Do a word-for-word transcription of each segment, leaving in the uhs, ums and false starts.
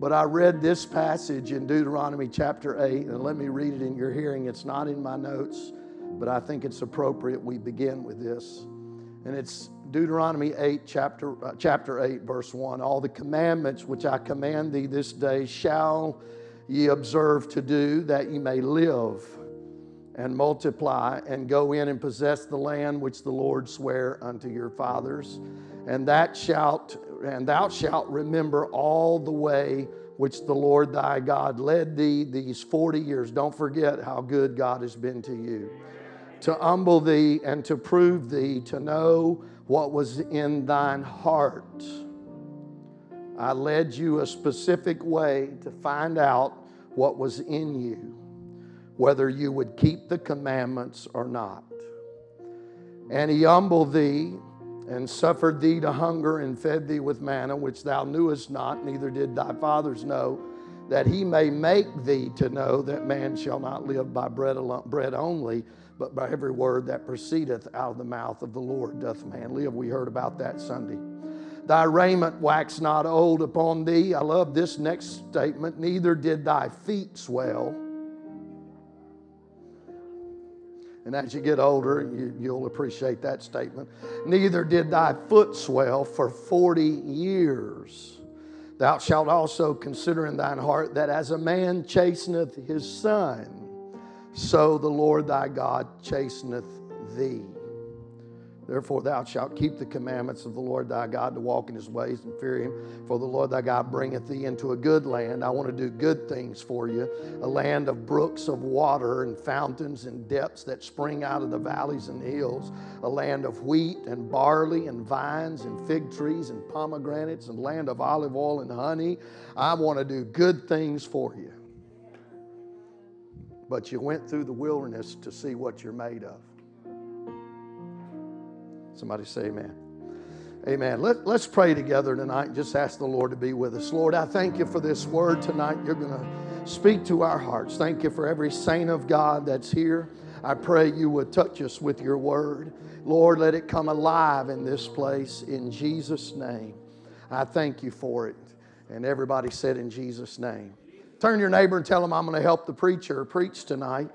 But I read this passage in Deuteronomy chapter eight, and let me read it in your hearing. It's not in my notes, but I think it's appropriate we begin with this. And it's Deuteronomy eight, chapter, uh, chapter eight, verse one. All the commandments which I command thee this day shall ye observe to do, that ye may live and multiply and go in and possess the land which the Lord sware unto your fathers. And that shalt, and thou shalt remember all the way which the Lord thy God led thee these forty years. Don't forget how good God has been to you. To humble thee and to prove thee, to know what was in thine heart. I led you a specific way to find out what was in you, whether you would keep the commandments or not. And he humbled thee and suffered thee to hunger and fed thee with manna, which thou knewest not, neither did thy fathers know, that he may make thee to know that man shall not live by bread alone, bread only, but by every word that proceedeth out of the mouth of the Lord doth man live. We heard about that Sunday. Thy raiment waxed not old upon thee. I love this next statement. Neither did thy feet swell. And as you get older, you, you'll appreciate that statement. Neither did thy foot swell for forty years. Thou shalt also consider in thine heart that as a man chasteneth his son, so the Lord thy God chasteneth thee. Therefore thou shalt keep the commandments of the Lord thy God to walk in his ways and fear him. For the Lord thy God bringeth thee into a good land. I want to do good things for you. A land of brooks of water and fountains and depths that spring out of the valleys and hills. A land of wheat and barley and vines and fig trees and pomegranates and land of olive oil and honey. I want to do good things for you. But you went through the wilderness to see what you're made of. Somebody say amen. Amen. Let, let's pray together tonight and just ask the Lord to be with us. Lord, I thank you for this word tonight. You're going to speak to our hearts. Thank you for every saint of God that's here. I pray you would touch us with your word. Lord, let it come alive in this place in Jesus' name. I thank you for it. And everybody said in Jesus' name. Turn to your neighbor and tell them I'm going to help the preacher preach tonight.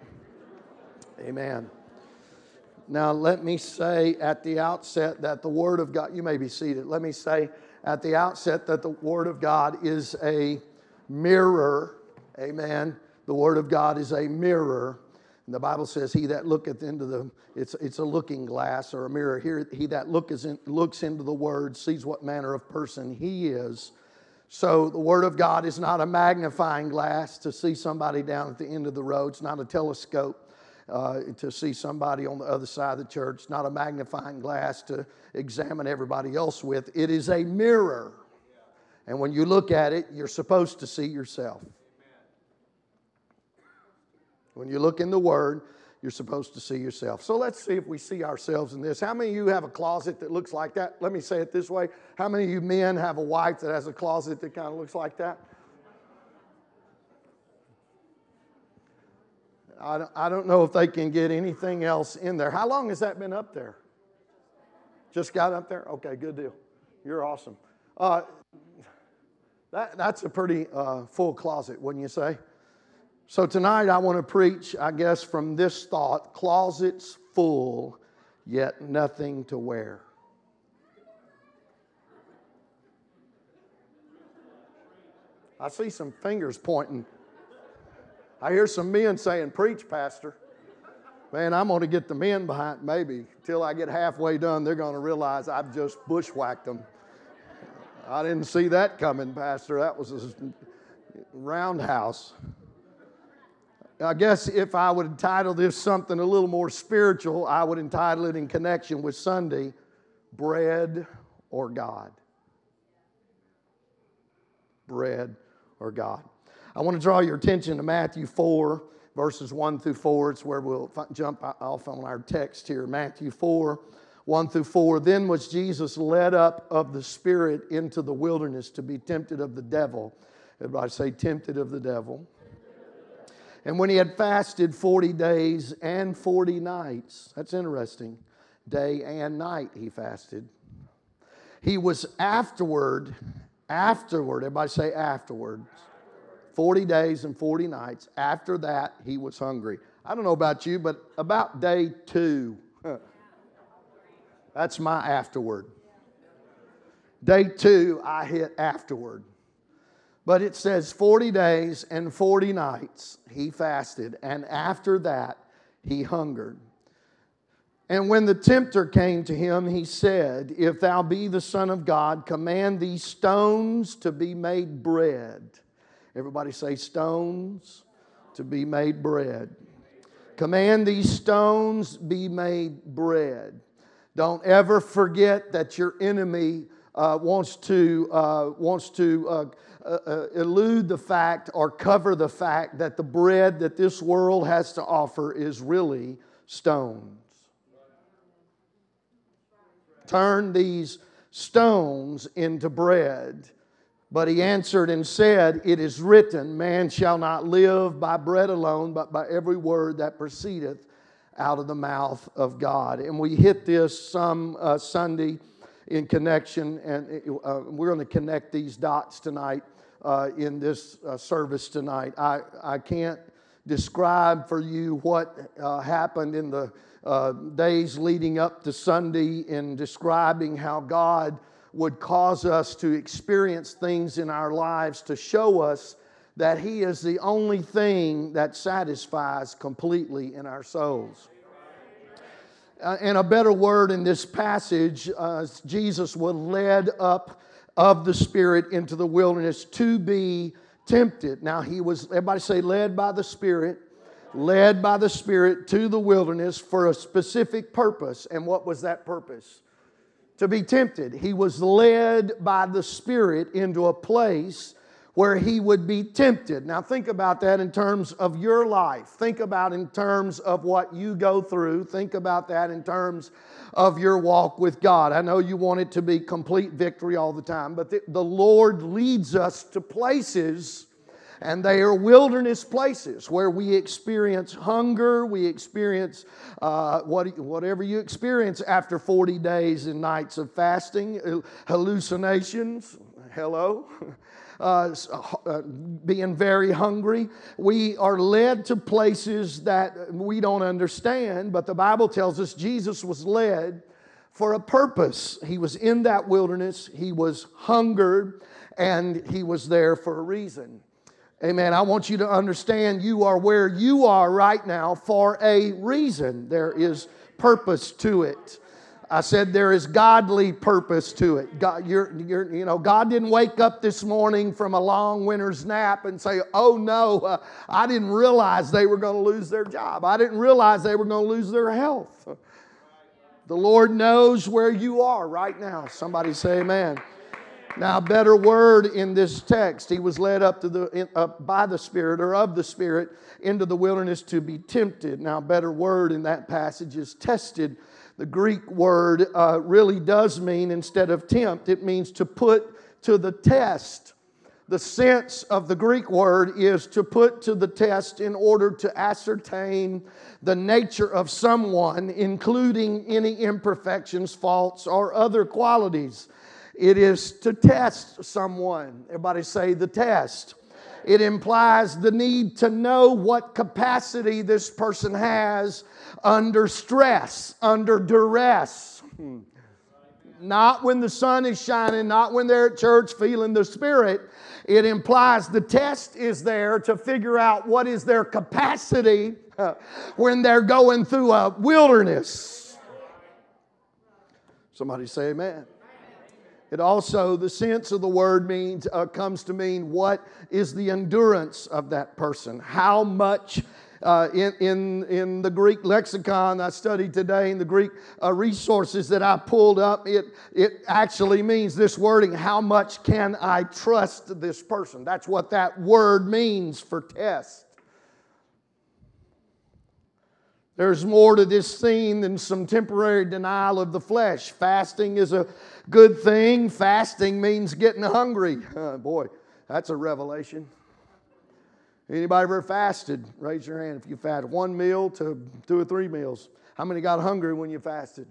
Amen. Now let me say at the outset that the Word of God, you may be seated. Let me say at the outset that the Word of God is a mirror. Amen. The Word of God is a mirror. And the Bible says he that looketh into the, it's, it's a looking glass or a mirror. Here, he that looketh in, looks into the Word sees what manner of person he is. So the Word of God is not a magnifying glass to see somebody down at the end of the road. It's not a telescope uh, to see somebody on the other side of the church. It's not a magnifying glass to examine everybody else with. It is a mirror. And when you look at it, you're supposed to see yourself. When you look in the Word, you're supposed to see yourself. So let's see if we see ourselves in this. How many of you have a closet that looks like that? Let me say it this way. How many of you men have a wife that has a closet that kind of looks like that? I don't, I don't know if they can get anything else in there. How long has that been up there? Just got up there? Okay, good deal. You're awesome. Uh, that, that's a pretty uh, full closet, wouldn't you say? So tonight I want to preach, I guess, from this thought, closets full, yet nothing to wear. I see some fingers pointing. I hear some men saying, preach, Pastor. Man, I'm going to get the men behind, maybe. Till I get halfway done, they're going to realize I've just bushwhacked them. I didn't see that coming, Pastor. That was a roundhouse. I guess if I would entitle this something a little more spiritual, I would entitle it in connection with Sunday, Bread or God. Bread or God. I want to draw your attention to Matthew four, verses one through four. It's where we'll jump off on our text here. Matthew four, one through four. Then was Jesus led up of the Spirit into the wilderness to be tempted of the devil. Everybody say, tempted of the devil. And when he had fasted forty days and forty nights, that's interesting, day and night he fasted, he was afterward Afterward, everybody say afterward. forty days and forty nights. After that, he was hungry. I don't know about you, but about day two, that's my afterward. Day two, I hit afterward. But it says forty days and forty nights he fasted, and after that he hungered. And when the tempter came to him, he said, "If thou be the Son of God, command these stones to be made bread." Everybody say, stones to be made bread. Command these stones be made bread. Don't ever forget that your enemy uh, wants to, uh, wants to uh, uh, uh, elude the fact or cover the fact that the bread that this world has to offer is really stone. Turn these stones into bread. But he answered and said, "It is written, man shall not live by bread alone, but by every word that proceedeth out of the mouth of God." And we hit this some uh, Sunday in connection, and it, uh, we're going to connect these dots tonight uh, in this uh, service tonight. I, I can't describe for you what uh, happened in the Uh, days leading up to Sunday in describing how God would cause us to experience things in our lives to show us that He is the only thing that satisfies completely in our souls. Uh, and a better word in this passage, uh, Jesus was led up of the Spirit into the wilderness to be tempted. Now He was, everybody say, led by the Spirit. Led by the Spirit to the wilderness for a specific purpose. And what was that purpose? To be tempted. He was led by the Spirit into a place where he would be tempted. Now think about that in terms of your life. Think about in terms of what you go through. Think about that in terms of your walk with God. I know you want it to be complete victory all the time, but the, the Lord leads us to places. And they are wilderness places where we experience hunger, we experience uh, what, whatever you experience after forty days and nights of fasting, hallucinations, hello, uh, uh, being very hungry. We are led to places that we don't understand, but the Bible tells us Jesus was led for a purpose. He was in that wilderness, He was hungered, and He was there for a reason. Amen. I want you to understand you are where you are right now for a reason. There is purpose to it. I said there is godly purpose to it. God, you're, you're, you know, God didn't wake up this morning from a long winter's nap and say, "Oh no, uh, I didn't realize they were going to lose their job. I didn't realize they were going to lose their health." The Lord knows where you are right now. Somebody say amen. Now, a better word in this text, he was led up to the up by the Spirit or of the Spirit into the wilderness to be tempted. Now, a better word in that passage is tested. The Greek word uh, really does mean, instead of tempt, it means to put to the test. The sense of the Greek word is to put to the test in order to ascertain the nature of someone, including any imperfections, faults, or other qualities. It is to test someone. Everybody say the test. It implies the need to know what capacity this person has under stress, under duress. Not when the sun is shining, not when they're at church feeling the Spirit. It implies the test is there to figure out what is their capacity when they're going through a wilderness. Somebody say amen. It also, the sense of the word means uh, comes to mean what is the endurance of that person. How much uh, in, in, in the Greek lexicon I studied today, in the Greek uh, resources that I pulled up, it, it actually means this wording, how much can I trust this person? That's what that word means for test. There's more to this scene than some temporary denial of the flesh. Fasting is a good thing. Fasting means getting hungry. Oh, boy, that's a revelation. Anybody ever fasted? Raise your hand if you fasted. One meal to two or three meals. How many got hungry when you fasted?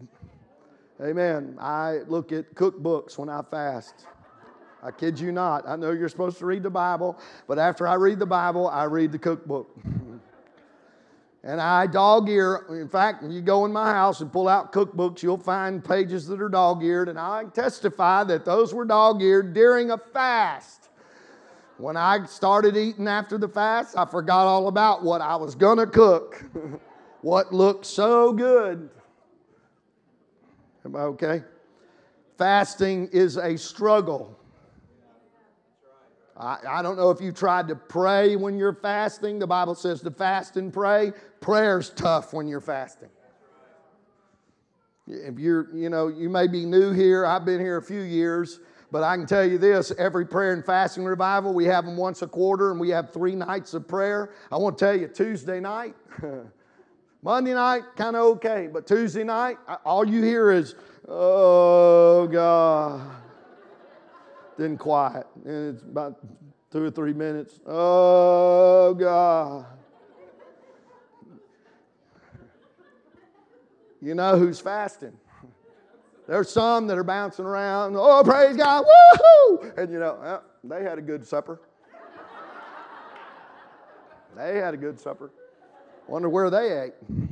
Amen. I look at cookbooks when I fast. I kid you not. I know you're supposed to read the Bible, but after I read the Bible, I read the cookbook. And I dog-ear. In fact, when you go in my house and pull out cookbooks, you'll find pages that are dog-eared, and I testify that those were dog-eared during a fast. When I started eating after the fast, I forgot all about what I was going to cook, what looked so good. Am I okay? Fasting is a struggle. I, I don't know if you tried to pray when you're fasting. The Bible says to fast and pray. Prayer's tough when you're fasting. If you're, you know, you may be new here. I've been here a few years, but I can tell you this, every prayer and fasting revival, we have them once a quarter, and we have three nights of prayer. I want to tell you, Tuesday night, Monday night, kind of okay, but Tuesday night, all you hear is, oh, God. Then quiet. And it's about two or three minutes. Oh, God. You know who's fasting. There's some that are bouncing around. Oh, praise God. Woohoo! And you know, well, they had a good supper. They had a good supper. Wonder where they ate.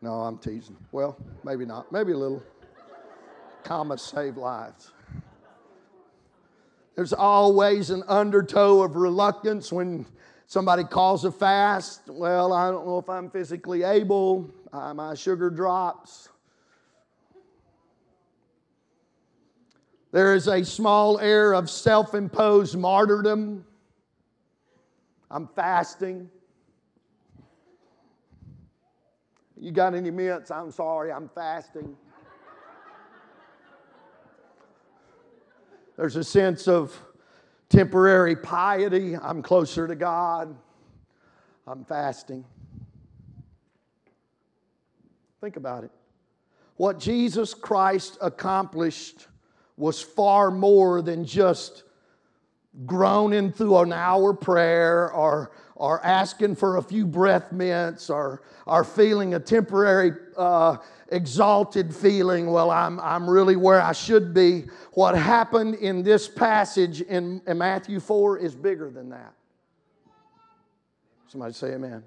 No, I'm teasing. Well, maybe not. Maybe a little. Commas save lives. There's always an undertow of reluctance when somebody calls a fast. Well, I don't know if I'm physically able. Uh, my sugar drops. There is a small air of self-imposed martyrdom. I'm fasting. You got any mints? I'm sorry, I'm fasting. There's a sense of temporary piety. I'm closer to God. I'm fasting. Think about it. What Jesus Christ accomplished was far more than just groaning through an hour prayer or, or asking for a few breath mints or, or feeling a temporary uh, exalted feeling, well, I'm, I'm really where I should be. What happened in this passage in, in Matthew four is bigger than that. Somebody say amen.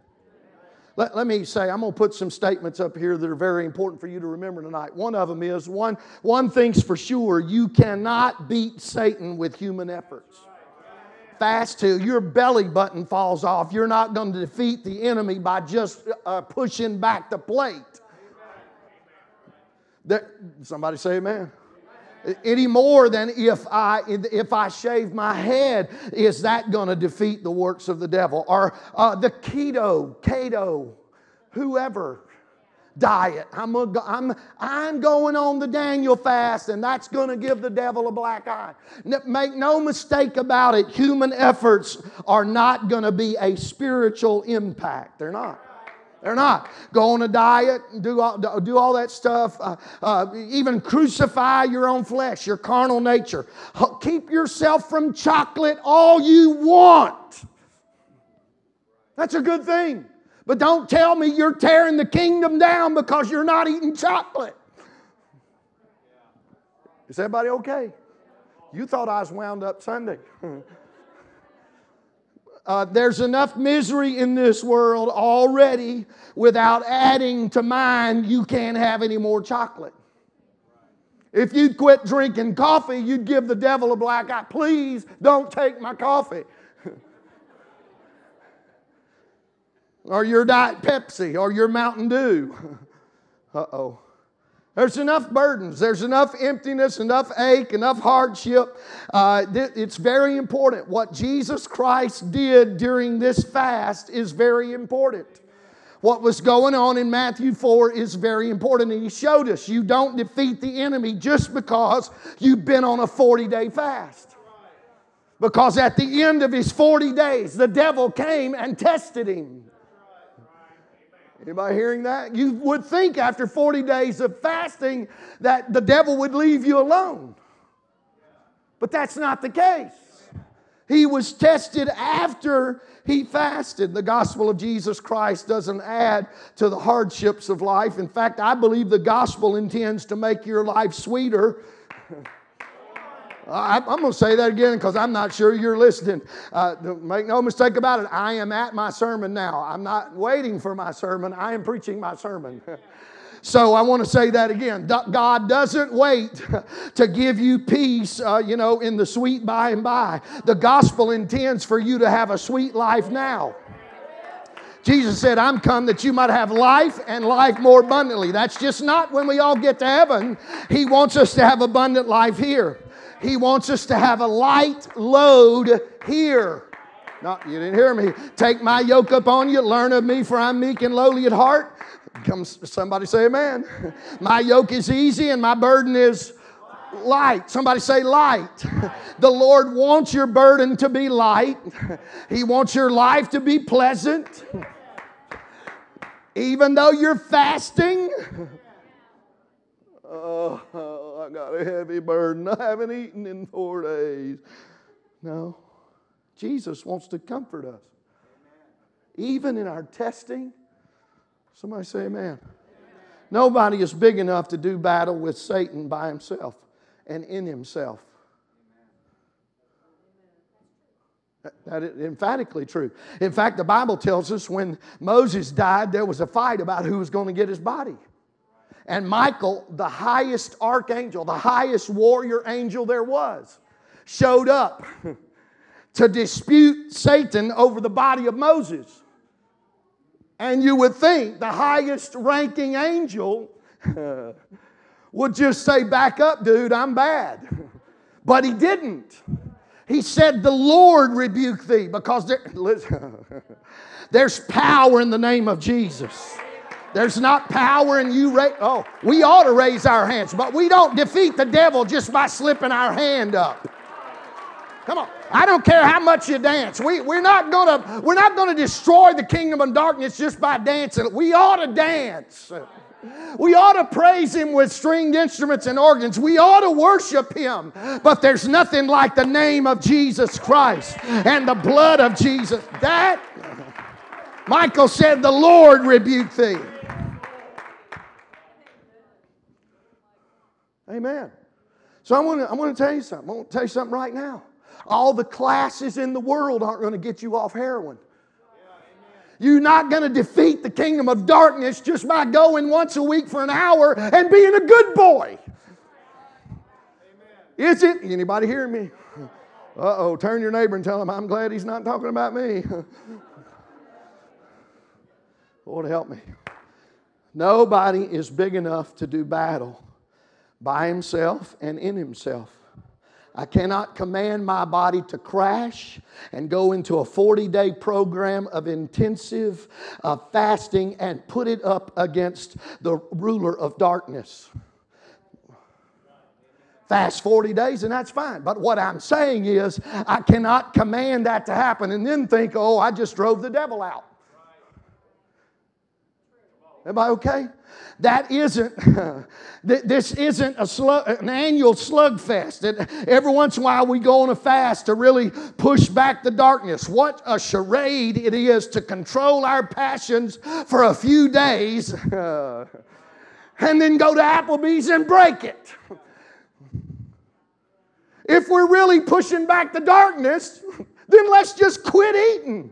Let, let me say, I'm going to put some statements up here that are very important for you to remember tonight. One of them is, one, one thing's for sure, you cannot beat Satan with human efforts. Fast till your belly button falls off. You're not going to defeat the enemy by just uh, pushing back the plate. There, somebody say amen. Amen. Any more than if I if I shave my head, is that going to defeat the works of the devil? Or uh, the keto, keto, whoever diet. I'm a, I'm I'm going on the Daniel fast, and that's going to give the devil a black eye. N- make no mistake about it. Human efforts are not going to be a spiritual impact. They're not. They're not. Go on a diet, do all, do all that stuff. Uh, uh, even crucify your own flesh, your carnal nature. Keep yourself from chocolate all you want. That's a good thing. But don't tell me you're tearing the kingdom down because you're not eating chocolate. Is everybody okay? You thought I was wound up Sunday. Uh, there's enough misery in this world already without adding to mine, you can't have any more chocolate. If you'd quit drinking coffee, you'd give the devil a black eye. Please don't take my coffee. Or your Diet Pepsi or your Mountain Dew. Uh-oh. There's enough burdens. There's enough emptiness, enough ache, enough hardship. Uh, th- it's very important. What Jesus Christ did during this fast is very important. What was going on in Matthew four is very important. And he showed us you don't defeat the enemy just because you've been on a forty-day fast. Because at the end of his forty days, the devil came and tested him. Anybody hearing that? You would think after forty days of fasting that the devil would leave you alone. But that's not the case. He was tested after he fasted. The gospel of Jesus Christ doesn't add to the hardships of life. In fact, I believe the gospel intends to make your life sweeter. I'm going to say that again because I'm not sure you're listening. Uh, make no mistake about it. I am at my sermon now. I'm not waiting for my sermon. I am preaching my sermon. So I want to say that again. God doesn't wait to give you peace, uh, you know, in the sweet by and by. The gospel intends for you to have a sweet life now. Jesus said, I'm come that you might have life and life more abundantly. That's just not when we all get to heaven. He wants us to have abundant life here. He wants us to have a light load here. No, you didn't hear me. Take my yoke upon you. Learn of me, for I'm meek and lowly at heart. Come, somebody say amen. My yoke is easy and my burden is light. Somebody say light. The Lord wants your burden to be light. He wants your life to be pleasant. Even though you're fasting. Oh, oh, I got a heavy burden. I haven't eaten in four days. No. Jesus wants to comfort us. Even in our testing. Somebody say amen. Amen. Nobody is big enough to do battle with Satan by himself and in himself. That is emphatically true. In fact, the Bible tells us when Moses died, there was a fight about who was going to get his body. And Michael, the highest archangel, the highest warrior angel there was, showed up to dispute Satan over the body of Moses. And you would think the highest ranking angel would just say, back up, dude, I'm bad. But he didn't. He said, the Lord rebuke thee, because there, listen, there's power in the name of Jesus. There's not power in you. Ra- oh, we ought to raise our hands, but we don't defeat the devil just by slipping our hand up. Come on. I don't care how much you dance. We, we're not gonna, we're not gonna destroy the kingdom of darkness just by dancing. We ought to dance. We ought to praise Him with stringed instruments and organs. We ought to worship Him. But there's nothing like the name of Jesus Christ and the blood of Jesus. That, Michael said, the Lord rebuke thee. Amen. So I want to I want to tell you something. I want to tell you something right now. All the classes in the world aren't going to get you off heroin. You're not going to defeat the kingdom of darkness just by going once a week for an hour and being a good boy. Is it? Anybody hearing me? Uh-oh, turn your neighbor and tell him, I'm glad he's not talking about me. Lord help me. Nobody is big enough to do battle by himself and in himself. I cannot command my body to crash and go into a forty-day program of intensive uh, fasting and put it up against the ruler of darkness. Fast forty days and that's fine. But what I'm saying is I cannot command that to happen and then think, oh, I just drove the devil out. Everybody okay? That isn't, this isn't a slug, an annual slugfest. It, every once in a while we go on a fast to really push back the darkness. What a charade it is to control our passions for a few days uh, and then go to Applebee's and break it. If we're really pushing back the darkness, then let's just quit eating.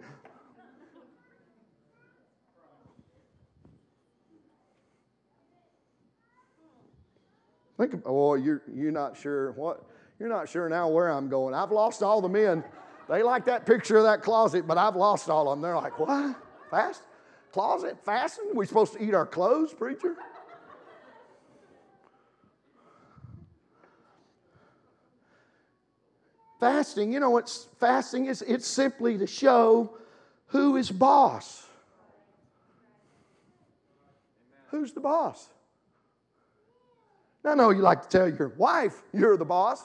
Think about, oh, you're, you're not sure what, you're not sure now where I'm going. I've lost all the men. They like that picture of that closet, but I've lost all of them. They're like, what? Fast? Closet? Fasting? We're supposed to eat our clothes, preacher? Fasting, you know what fasting is? It's simply to show who is boss. Who's the boss? I know you like to tell your wife you're the boss,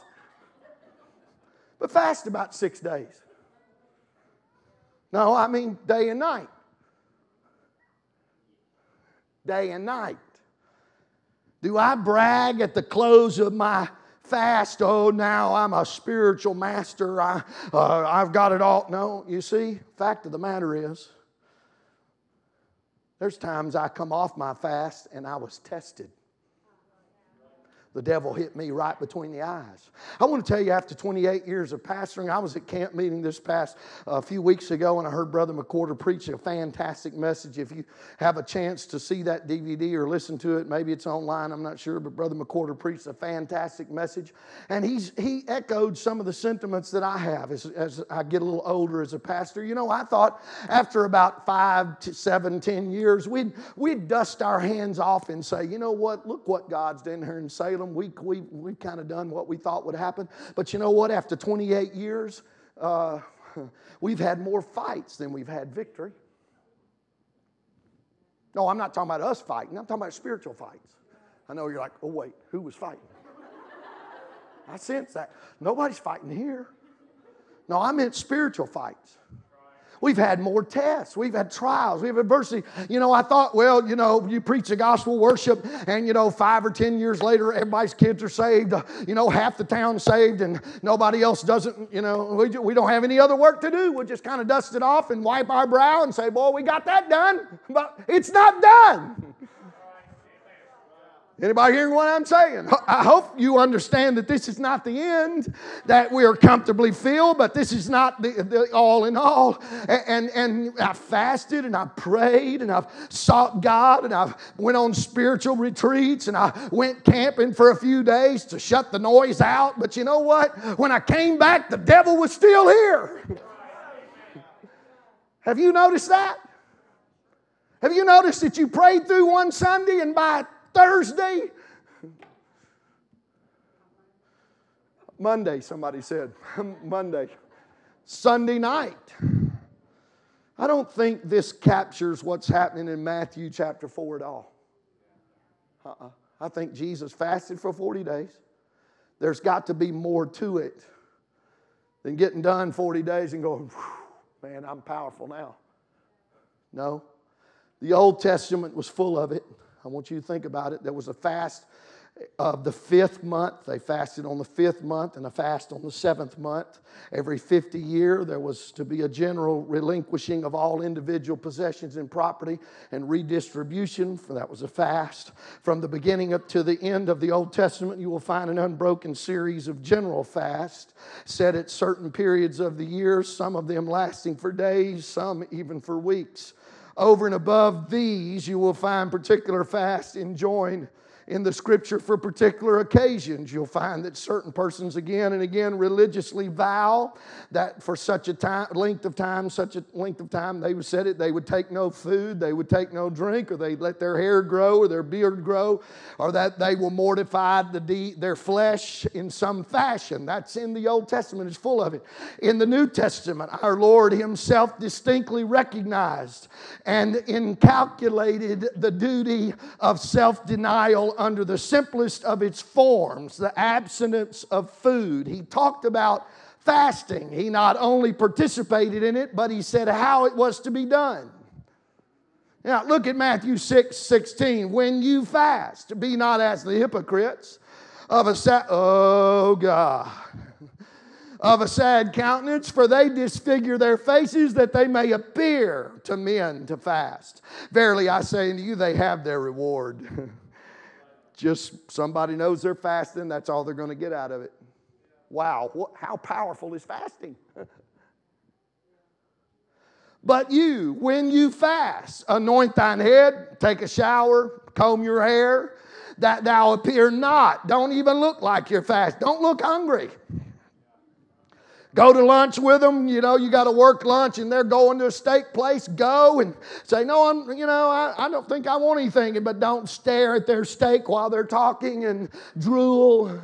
but fast about six days. No, I mean day and night. Day and night. Do I brag at the close of my fast? Oh, now I'm a spiritual master. I, uh, I've got it all. No, you see, fact of the matter is, there's times I come off my fast and I was tested. the devil hit me right between the eyes. I want to tell you, after twenty-eight years of pastoring, I was at camp meeting this past uh, few weeks ago, and I heard Brother McWhorter preach a fantastic message. If you have a chance to see that D V D or listen to it, maybe it's online, I'm not sure, but Brother McWhorter preached a fantastic message, and he's, he echoed some of the sentiments that I have as, as I get a little older as a pastor. You know, I thought after about five to seven, ten years, we'd, we'd dust our hands off and say, you know what, look what God's done here in Salem. We, we, we kind of done what we thought would happen. But you know what? After twenty-eight years, uh, we've had more fights than we've had victory. No, I'm not talking about us fighting. I'm talking about spiritual fights. I know you're like, oh, wait, who was fighting? I sense that. Nobody's fighting here. No, I meant spiritual fights. We've had more tests. We've had trials. We have adversity. You know, I thought, well, you know, you preach the gospel worship and, you know, five or ten years later, everybody's kids are saved. You know, half the town's saved and nobody else doesn't, you know, we, we don't have any other work to do. We'll just kind of dust it off and wipe our brow and say, boy, we got that done. But it's not done. Anybody hearing what I'm saying? I hope you understand that this is not the end, that we are comfortably filled, but this is not the, the all in all. And, and, and I fasted and I prayed and I've sought God and I went on spiritual retreats and I went camping for a few days to shut the noise out. But you know what? When I came back, the devil was still here. Have you noticed that? Have you noticed that you prayed through one Sunday and by Thursday, Monday, somebody said, Monday, Sunday night. I don't think this captures what's happening in Matthew chapter four at all. Uh-uh. I think Jesus fasted for forty days. There's got to be more to it than getting done forty days and going, man, I'm powerful now. No. The Old Testament was full of it. I want you to think about it. There was a fast of the fifth month. They fasted on the fifth month and a fast on the seventh month. Every fifty years, there was to be a general relinquishing of all individual possessions and property and redistribution. That was a fast. From the beginning up to the end of the Old Testament, you will find an unbroken series of general fasts set at certain periods of the year, some of them lasting for days, some even for weeks. Over and above these, you will find particular fasts enjoined in the Scripture for particular occasions. You'll find that certain persons again and again religiously vow that for such a time, length of time, such a length of time, they said it, they would take no food, they would take no drink, or they'd let their hair grow or their beard grow, or that they will mortify the de- their flesh in some fashion. That's in the Old Testament. It's full of it. In the New Testament, our Lord Himself distinctly recognized and inculcated the duty of self-denial under the simplest of its forms, the abstinence of food. He talked about fasting. He not only participated in it, but he said how it was to be done. Now, look at Matthew six sixteen. When you fast, be not as the hypocrites of a sad, oh God, of a sad countenance, for they disfigure their faces that they may appear to men to fast. Verily I say unto you, they have their reward. Just somebody knows they're fasting, that's all they're going to get out of it. Wow, what, how powerful is fasting? But you, when you fast, anoint thine head, take a shower, comb your hair, that thou appear not. Don't even look like you're fasting. Don't look hungry. Go to lunch with them. You know, you got to work lunch and they're going to a steak place. Go and say, no, I'm, you know, I, I don't think I want anything. But don't stare at their steak while they're talking and drool.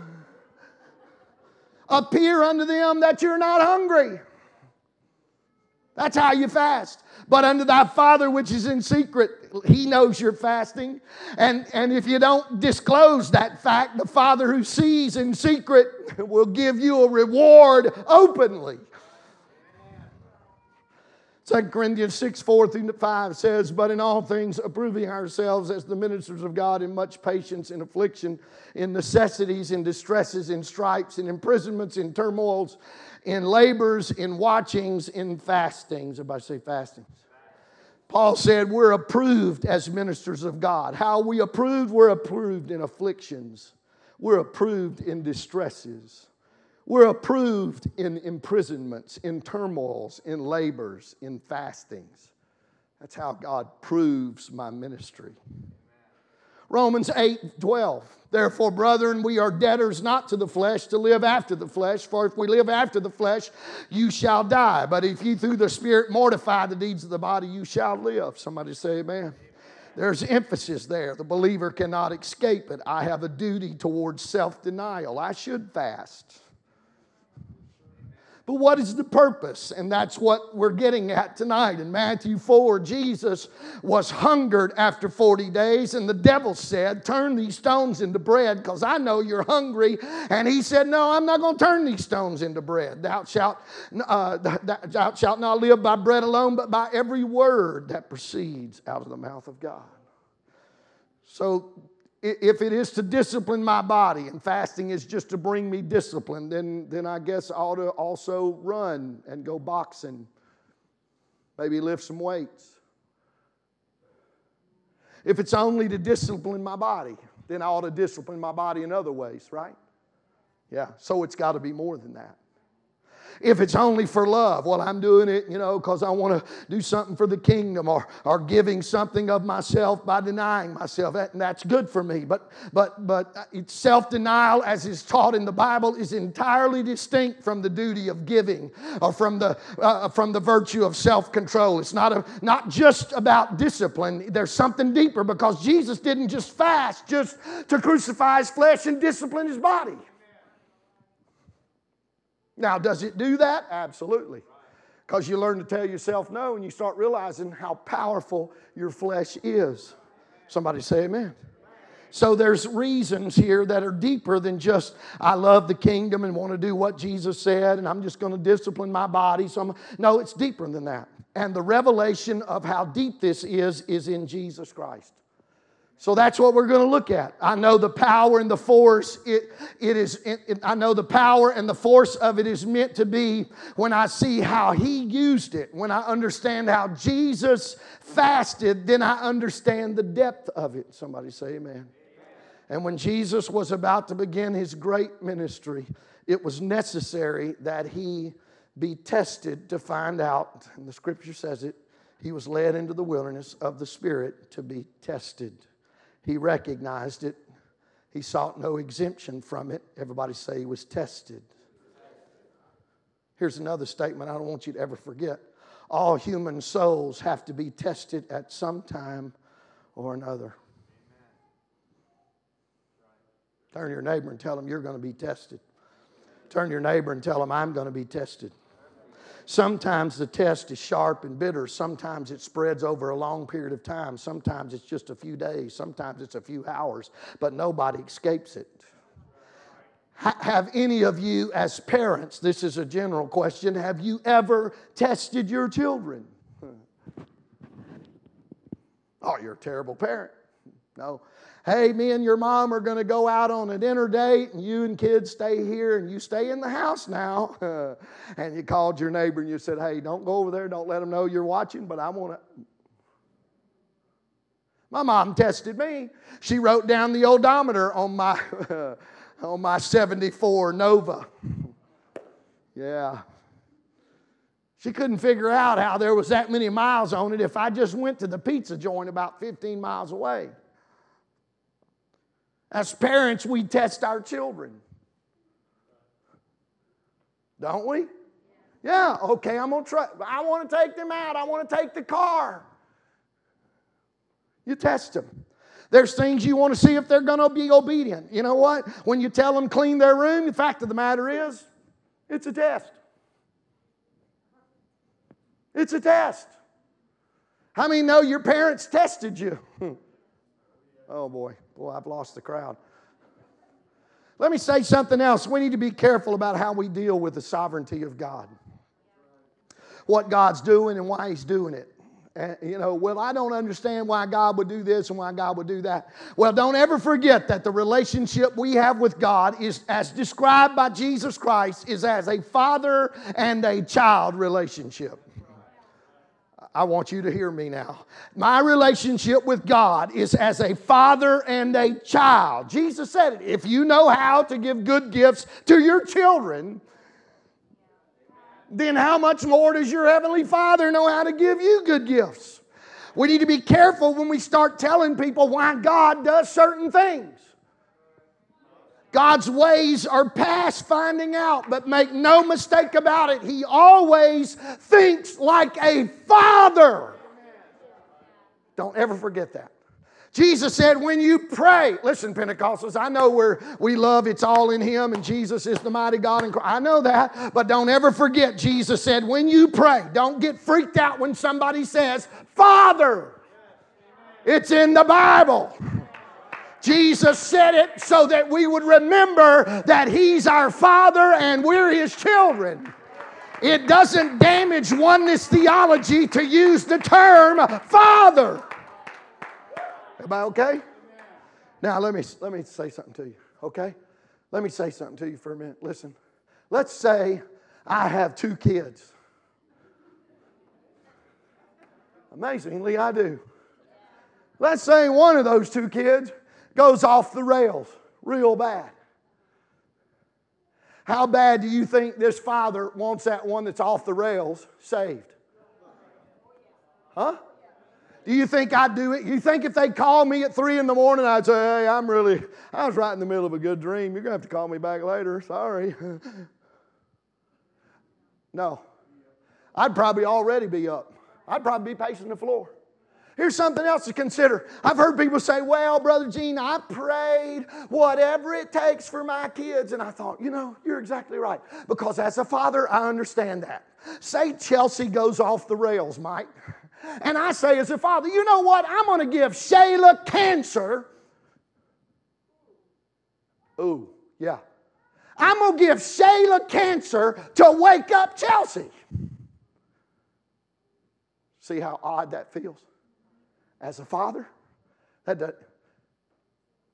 Appear unto them that you're not hungry. That's how you fast. But unto thy Father which is in secret, He knows you're fasting. And, and if you don't disclose that fact, the Father who sees in secret will give you a reward openly. Second Corinthians six, four through five says, but in all things approving ourselves as the ministers of God in much patience, in affliction, in necessities, in distresses, in stripes, in imprisonments, in turmoils, in labors, in watchings, in fastings. Everybody say fastings. Paul said we're approved as ministers of God. How are we approved? We're approved in afflictions. We're approved in distresses. We're approved in imprisonments, in turmoils, in labors, in fastings. That's how God proves my ministry. Romans eight twelve. Therefore, brethren, we are debtors not to the flesh to live after the flesh. For if we live after the flesh, you shall die. But if you through the Spirit mortify the deeds of the body, you shall live. Somebody say amen. Amen. There's emphasis there. The believer cannot escape it. I have a duty towards self-denial. I should fast. But what is the purpose? And that's what we're getting at tonight. In Matthew four, Jesus was hungered after forty days, and the devil said, turn these stones into bread, because I know you're hungry. And he said, no, I'm not going to turn these stones into bread. Thou shalt, uh, thou shalt not live by bread alone, but by every word that proceeds out of the mouth of God. So if it is to discipline my body, and fasting is just to bring me discipline, then, then I guess I ought to also run and go boxing, maybe lift some weights. If it's only to discipline my body, then I ought to discipline my body in other ways, right? Yeah, so it's got to be more than that. If it's only for love, well, I'm doing it, you know, because I want to do something for the kingdom, or, or giving something of myself by denying myself. That, and that's good for me. But, but, but it's self-denial, as is taught in the Bible, is entirely distinct from the duty of giving, or from the uh, from the virtue of self-control. It's not a, not just about discipline. There's something deeper, because Jesus didn't just fast just to crucify his flesh and discipline his body. Now, does it do that? Absolutely. Because you learn to tell yourself no, and you start realizing how powerful your flesh is. Somebody say amen. So there's reasons here that are deeper than just I love the kingdom and want to do what Jesus said, and I'm just going to discipline my body. So I'm, no, it's deeper than that. And the revelation of how deep this is is in Jesus Christ. So that's what we're going to look at. I know the power and the force. It, it is. It, it, I know the power and the force of it is meant to be when I see how he used it. When I understand how Jesus fasted, then I understand the depth of it. Somebody say amen. Amen. And when Jesus was about to begin his great ministry, it was necessary that he be tested to find out. And the scripture says it. He was led into the wilderness of the Spirit to be tested. He recognized it. He sought no exemption from it. Everybody say he was tested. Here's another statement I don't want you to ever forget. All human souls have to be tested at some time or another. Turn to your neighbor and tell them you're going to be tested. Turn to your neighbor and tell them I'm going to be tested. Sometimes the test is sharp and bitter. Sometimes it spreads over a long period of time. Sometimes it's just a few days. Sometimes it's a few hours. But nobody escapes it. Have any of you as parents, this is a general question, have you ever tested your children? Oh, you're a terrible parent. No. Hey, me and your mom are going to go out on a dinner date, and you and kids stay here, and you stay in the house now. And you called your neighbor, and you said, hey, don't go over there. Don't let them know you're watching, but I want to. My mom tested me. She wrote down the odometer on my, on my seventy-four Nova. Yeah. She couldn't figure out how there was that many miles on it if I just went to the pizza joint about fifteen miles away. As parents, we test our children. Don't we? Yeah, okay, I'm going to try. I want to take them out. I want to take the car. You test them. There's things you want to see if they're going to be obedient. You know what? When you tell them clean their room, the fact of the matter is, it's a test. It's a test. How many know your parents tested you? Oh, boy. Well, I've lost the crowd. Let me say something else. We need to be careful about how we deal with the sovereignty of God. What God's doing and why he's doing it. And, you know, well, I don't understand why God would do this and why God would do that. Well, don't ever forget that the relationship we have with God is, as described by Jesus Christ, is as a father and a child relationship. I want you to hear me now. My relationship with God is as a father and a child. Jesus said it. If you know how to give good gifts to your children, then how much more does your Heavenly Father know how to give you good gifts? We need to be careful when we start telling people why God does certain things. God's ways are past finding out, but make no mistake about it, He always thinks like a father. Don't ever forget that. Jesus said, when you pray, listen, Pentecostals, I know where we love it's all in Him and Jesus is the mighty God in Christ. I know that, but don't ever forget, Jesus said, when you pray, don't get freaked out when somebody says, Father. It's in the Bible. Jesus said it so that we would remember that He's our Father and we're His children. It doesn't damage oneness theology to use the term Father. Everybody okay? Now let me, let me say something to you, okay? Let me say something to you for a minute. Listen, let's say I have two kids. Amazingly, I do. Let's say one of those two kids goes off the rails real bad. How bad do you think this father wants that one that's off the rails saved? Huh? Do you think I'd do it? You think if they called me at three in the morning, I'd say, hey, I'm really, I was right in the middle of a good dream. You're going to have to call me back later. Sorry. No. I'd probably already be up. I'd probably be pacing the floor. Here's something else to consider. I've heard people say, well, Brother Gene, I prayed whatever it takes for my kids. And I thought, you know, you're exactly right. Because as a father, I understand that. Say Chelsea goes off the rails, Mike. And I say as a father, you know what? I'm going to give Shayla cancer. Ooh, yeah. I'm going to give Shayla cancer to wake up Chelsea. See how odd that feels? As a father, that, that,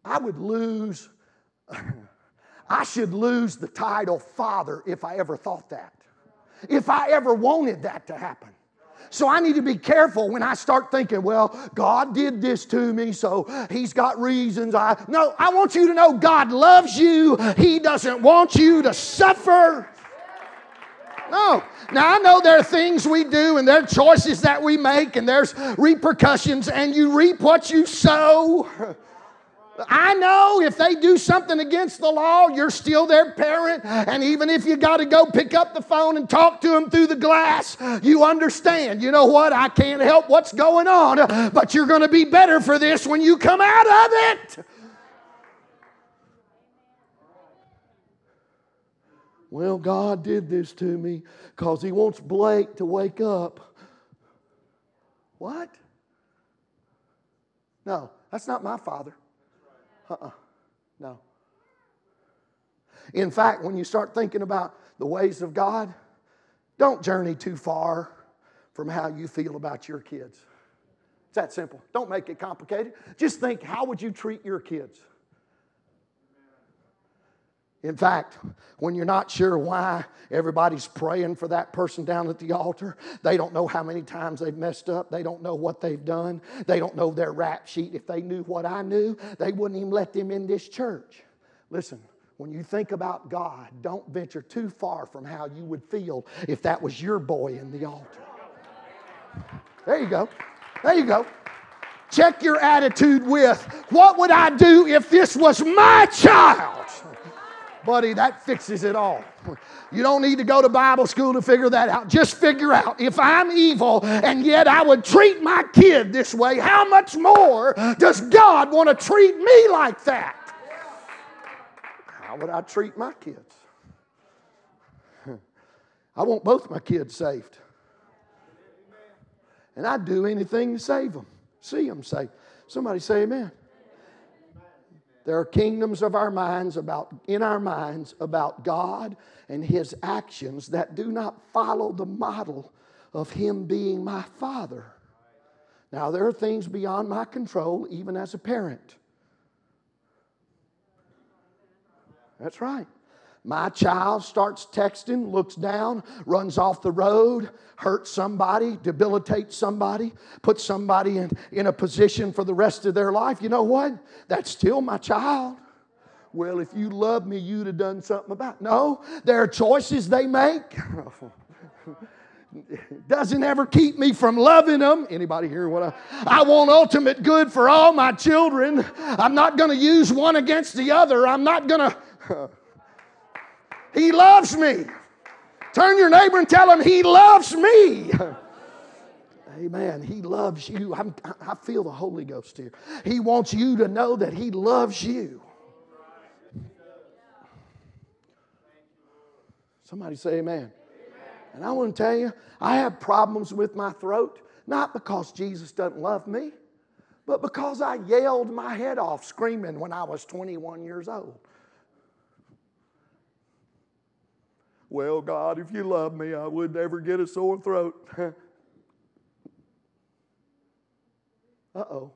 I would lose, I should lose the title father if I ever thought that. If I ever wanted that to happen. So I need to be careful when I start thinking, well, God did this to me, so He's got reasons. I No, I want you to know God loves you. He doesn't want you to suffer. No. Now, I know there are things we do and there are choices that we make and there's repercussions and you reap what you sow. I know if they do something against the law, you're still their parent. And even if you got to go pick up the phone and talk to them through the glass, you understand. You know what? I can't help what's going on, but you're going to be better for this when you come out of it. Well, God did this to me because He wants Blake to wake up. What? No, that's not my father. Uh-uh. No. In fact, when you start thinking about the ways of God, don't journey too far from how you feel about your kids. It's that simple. Don't make it complicated. Just think, how would you treat your kids? In fact, when you're not sure why everybody's praying for that person down at the altar, they don't know how many times they've messed up. They don't know what they've done. They don't know their rap sheet. If they knew what I knew, they wouldn't even let them in this church. Listen, when you think about God, don't venture too far from how you would feel if that was your boy in the altar. There you go. There you go. Check your attitude with, what would I do if this was my child? Buddy, that fixes it all. You don't need to go to Bible school to figure that out. Just figure out, if I'm evil and yet I would treat my kid this way, how much more does God want to treat me like that? How would I treat my kids? I want both my kids saved. And I'd do anything to save them. See them saved. Somebody say amen. There are kingdoms of our minds about in our minds about God and His actions that do not follow the model of Him being my Father. Now, there are things beyond my control, even as a parent. That's right. My child starts texting, looks down, runs off the road, hurts somebody, debilitates somebody, puts somebody in, in a position for the rest of their life. You know what? That's still my child. Well, if you loved me, you'd have done something about it. No, there are choices they make. Doesn't ever keep me from loving them. Anybody hear what I... I want ultimate good for all my children. I'm not going to use one against the other. I'm not going to... He loves me. Turn your neighbor and tell him, He loves me. Amen. He loves you. I'm, I feel the Holy Ghost here. He wants you to know that He loves you. Somebody say amen. And I want to tell you, I have problems with my throat, not because Jesus doesn't love me, but because I yelled my head off screaming when I was twenty-one years old. Well, God, if you loved me, I would never get a sore throat. Uh-oh.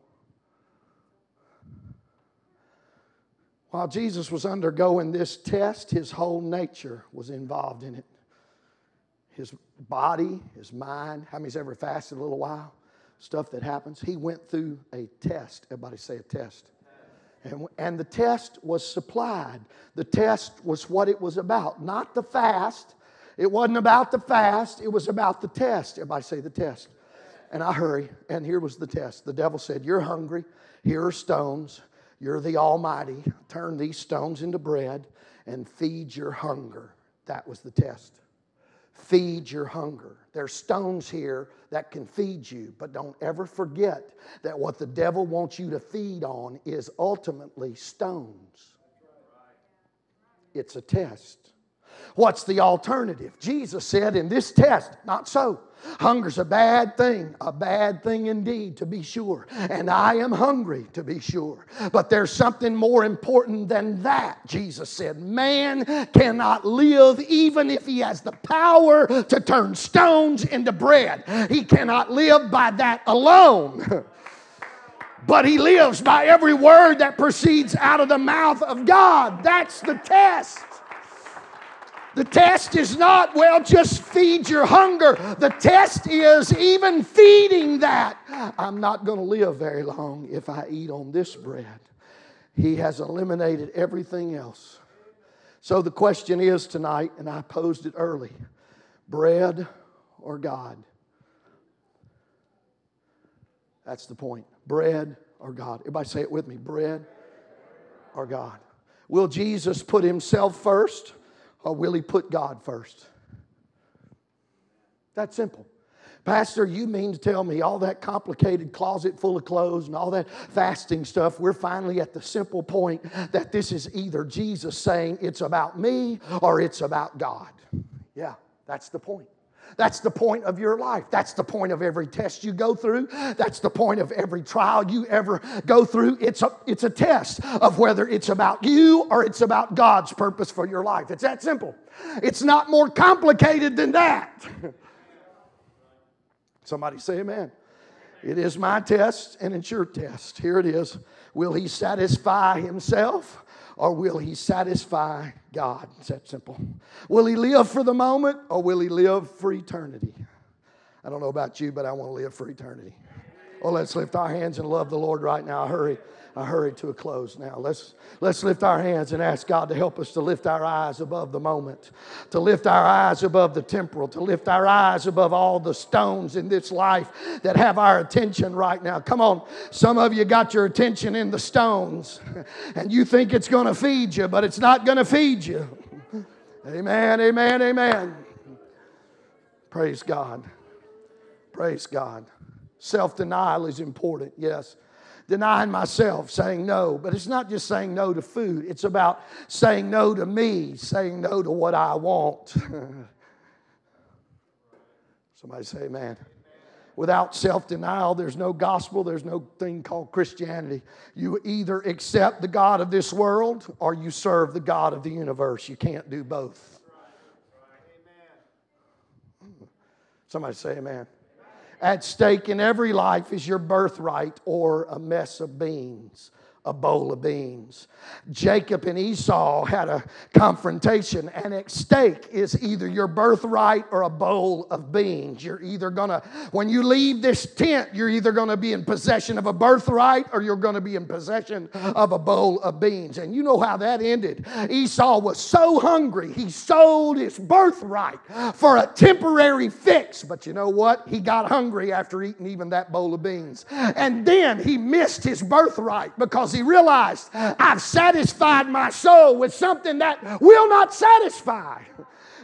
While Jesus was undergoing this test, His whole nature was involved in it. His body, His mind. How many's ever fasted a little while? Stuff that happens. He went through a test. Everybody say a test. And, and the test was supplied. The test was what it was about. Not the fast. It wasn't about the fast. It was about the test. Everybody say the test. And I hurry. And here was the test. The devil said, you're hungry. Here are stones. You're the Almighty. Turn these stones into bread and feed your hunger. That was the test. Feed your hunger. There's stones here that can feed you, but don't ever forget that what the devil wants you to feed on is ultimately stones. It's a test. What's the alternative? Jesus said in this test, not so. Hunger's a bad thing, a bad thing indeed, to be sure. And I am hungry, to be sure. But there's something more important than that. Jesus said, man cannot live even if he has the power to turn stones into bread. He cannot live by that alone. But he lives by every word that proceeds out of the mouth of God. That's the test. The test is not, well, just feed your hunger. The test is even feeding that. I'm not going to live very long if I eat on this bread. He has eliminated everything else. So the question is tonight, and I posed it early, bread or God? That's the point. Bread or God? Everybody say it with me. Bread or God? Will Jesus put Himself first? Or will He put God first? That's simple. Pastor, you mean to tell me all that complicated closet full of clothes and all that fasting stuff, we're finally at the simple point that this is either Jesus saying it's about me or it's about God. Yeah, that's the point. That's the point of your life. That's the point of every test you go through. That's the point of every trial you ever go through. It's a, it's a test of whether it's about you or it's about God's purpose for your life. It's that simple. It's not more complicated than that. Somebody say amen. It is my test and it's your test. Here it is. Will He satisfy Himself? Or will He satisfy God? It's that simple. Will He live for the moment or will He live for eternity? I don't know about you, but I want to live for eternity. Oh, let's lift our hands and love the Lord right now. I hurry, I hurry to a close now. Let's, let's lift our hands and ask God to help us to lift our eyes above the moment, to lift our eyes above the temporal, to lift our eyes above all the stones in this life that have our attention right now. Come on, some of you got your attention in the stones, and you think it's going to feed you, but it's not going to feed you. Amen, amen, amen. Praise God. Praise God. Self-denial is important, yes. Denying myself, saying no. But it's not just saying no to food. It's about saying no to me, saying no to what I want. Somebody say amen. Without self-denial, there's no gospel. There's no thing called Christianity. You either accept the God of this world or you serve the God of the universe. You can't do both. Somebody say amen. At stake in every life is your birthright or a mess of beans, a bowl of beans. Jacob and Esau had a confrontation, and at stake is either your birthright or a bowl of beans. You're either going to, when you leave this tent, you're either going to be in possession of a birthright or you're going to be in possession of a bowl of beans. And you know how that ended. Esau was so hungry, he sold his birthright for a temporary fix. But you know what? He got hungry after eating even that bowl of beans. And then he missed his birthright because he realized, I've satisfied my soul with something that will not satisfy.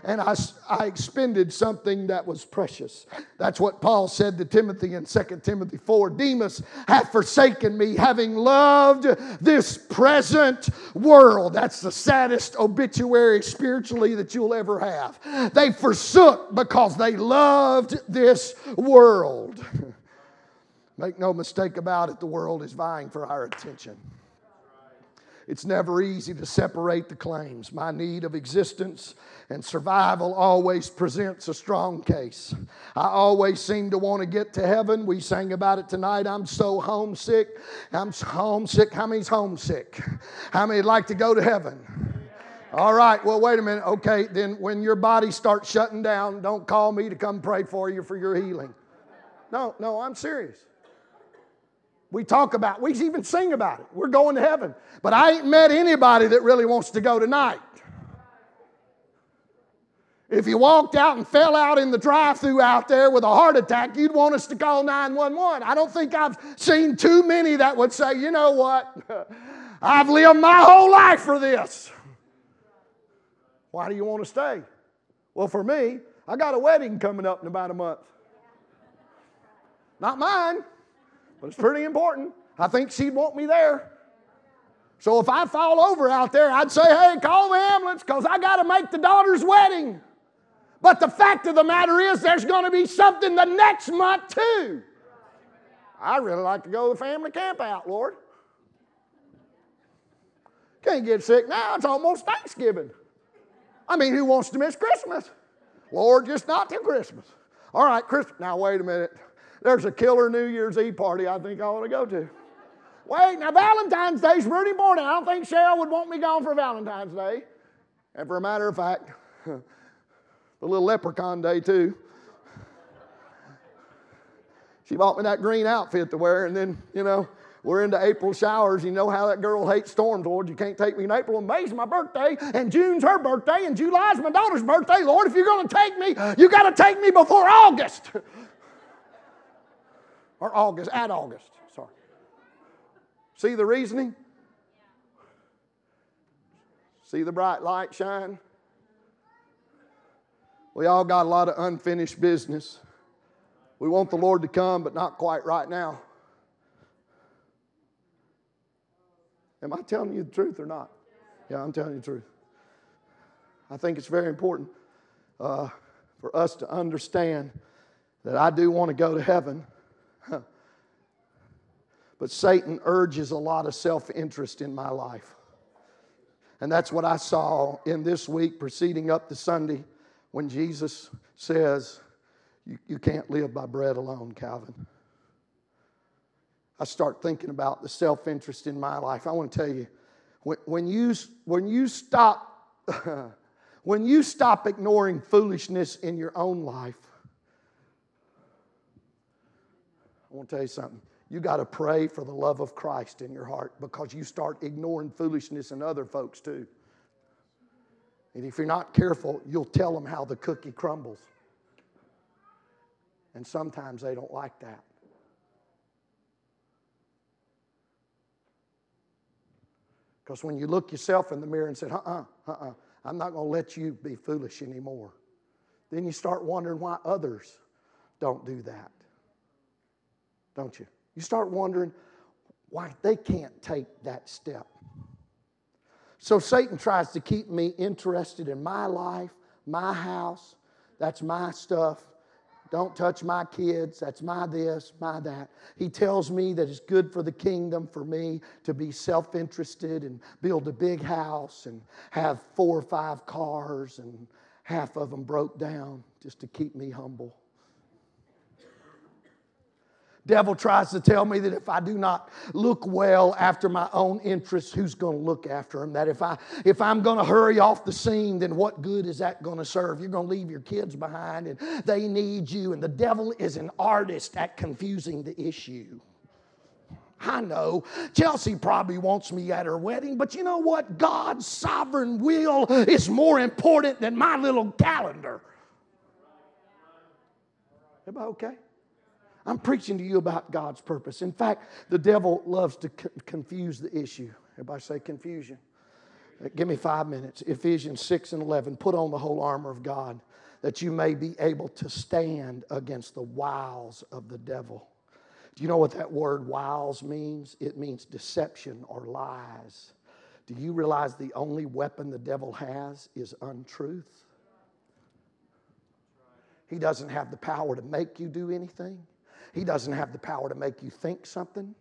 And I, I expended something that was precious. That's what Paul said to Timothy in Second Timothy four. Demas hath forsaken me, having loved this present world. That's the saddest obituary spiritually that you'll ever have. They forsook because they loved this world. Make no mistake about it, the world is vying for our attention. It's never easy to separate the claims. My need of existence and survival always presents a strong case. I always seem to want to get to heaven. We sang about it tonight. I'm so homesick. I'm homesick. How many's homesick? How many'd like to go to heaven? All right, well, wait a minute. Okay, then when your body starts shutting down, don't call me to come pray for you for your healing. No, no, I'm serious. We talk about, we even sing about it. We're going to heaven. But I ain't met anybody that really wants to go tonight. If you walked out and fell out in the drive-thru out there with a heart attack, you'd want us to call nine one one. I don't think I've seen too many that would say, you know what? I've lived my whole life for this. Why do you want to stay? Well, for me, I got a wedding coming up in about a month. Not mine. But it's pretty important. I think she'd want me there. So if I fall over out there, I'd say, hey, call the ambulance because I got to make the daughter's wedding. But the fact of the matter is there's going to be something the next month too. I really like to go to the family camp out, Lord. Can't get sick now. It's almost Thanksgiving. I mean, who wants to miss Christmas? Lord, just not till Christmas. All right, Christmas. Now, wait a minute. There's a killer New Year's Eve party I think I want to go to. Wait, now Valentine's Day's Rudy morning. I don't think Cheryl would want me gone for Valentine's Day. And for a matter of fact, the little leprechaun day too. She bought me that green outfit to wear, and then, you know, we're into April showers. You know how that girl hates storms, Lord. You can't take me in April. And May's my birthday, and June's her birthday, and July's my daughter's birthday. Lord, if you're going to take me, you got to take me before August. Or August, at August, sorry. See the reasoning? See the bright light shine? We all got a lot of unfinished business. We want the Lord to come, but not quite right now. Am I telling you the truth or not? Yeah, I'm telling you the truth. I think it's very important uh, for us to understand that I do want to go to heaven. But Satan urges a lot of self-interest in my life. And that's what I saw in this week preceding up to Sunday when Jesus says, you, you can't live by bread alone, Calvin. I start thinking about the self-interest in my life. I want to tell you, when, when you, when you stop, when you stop ignoring foolishness in your own life, I want to tell you something. You got to pray for the love of Christ in your heart because you start ignoring foolishness in other folks too. And if you're not careful, you'll tell them how the cookie crumbles. And sometimes they don't like that. Because when you look yourself in the mirror and say, uh-uh, uh-uh, I'm not going to let you be foolish anymore. Then you start wondering why others don't do that. Don't you? You start wondering why they can't take that step. So Satan tries to keep me interested in my life, my house. That's my stuff. Don't touch my kids. That's my this, my that. He tells me that it's good for the kingdom for me to be self-interested and build a big house and have four or five cars and half of them broke down just to keep me humble. devil tries to tell me that if I do not look well after my own interests, who's going to look after them? That if, I, if I'm going to hurry off the scene, then what good is that going to serve? You're going to leave your kids behind, and they need you. And the devil is an artist at confusing the issue. I know Chelsea probably wants me at her wedding, but you know what? God's sovereign will is more important than my little calendar. Everybody okay? I'm preaching to you about God's purpose. In fact, the devil loves to co- confuse the issue. Everybody say confusion. Give me five minutes. Ephesians six and eleven. Put on the whole armor of God that you may be able to stand against the wiles of the devil. Do you know what that word wiles means? It means deception or lies. Do you realize the only weapon the devil has is untruth? He doesn't have the power to make you do anything. He doesn't have the power to make you think something.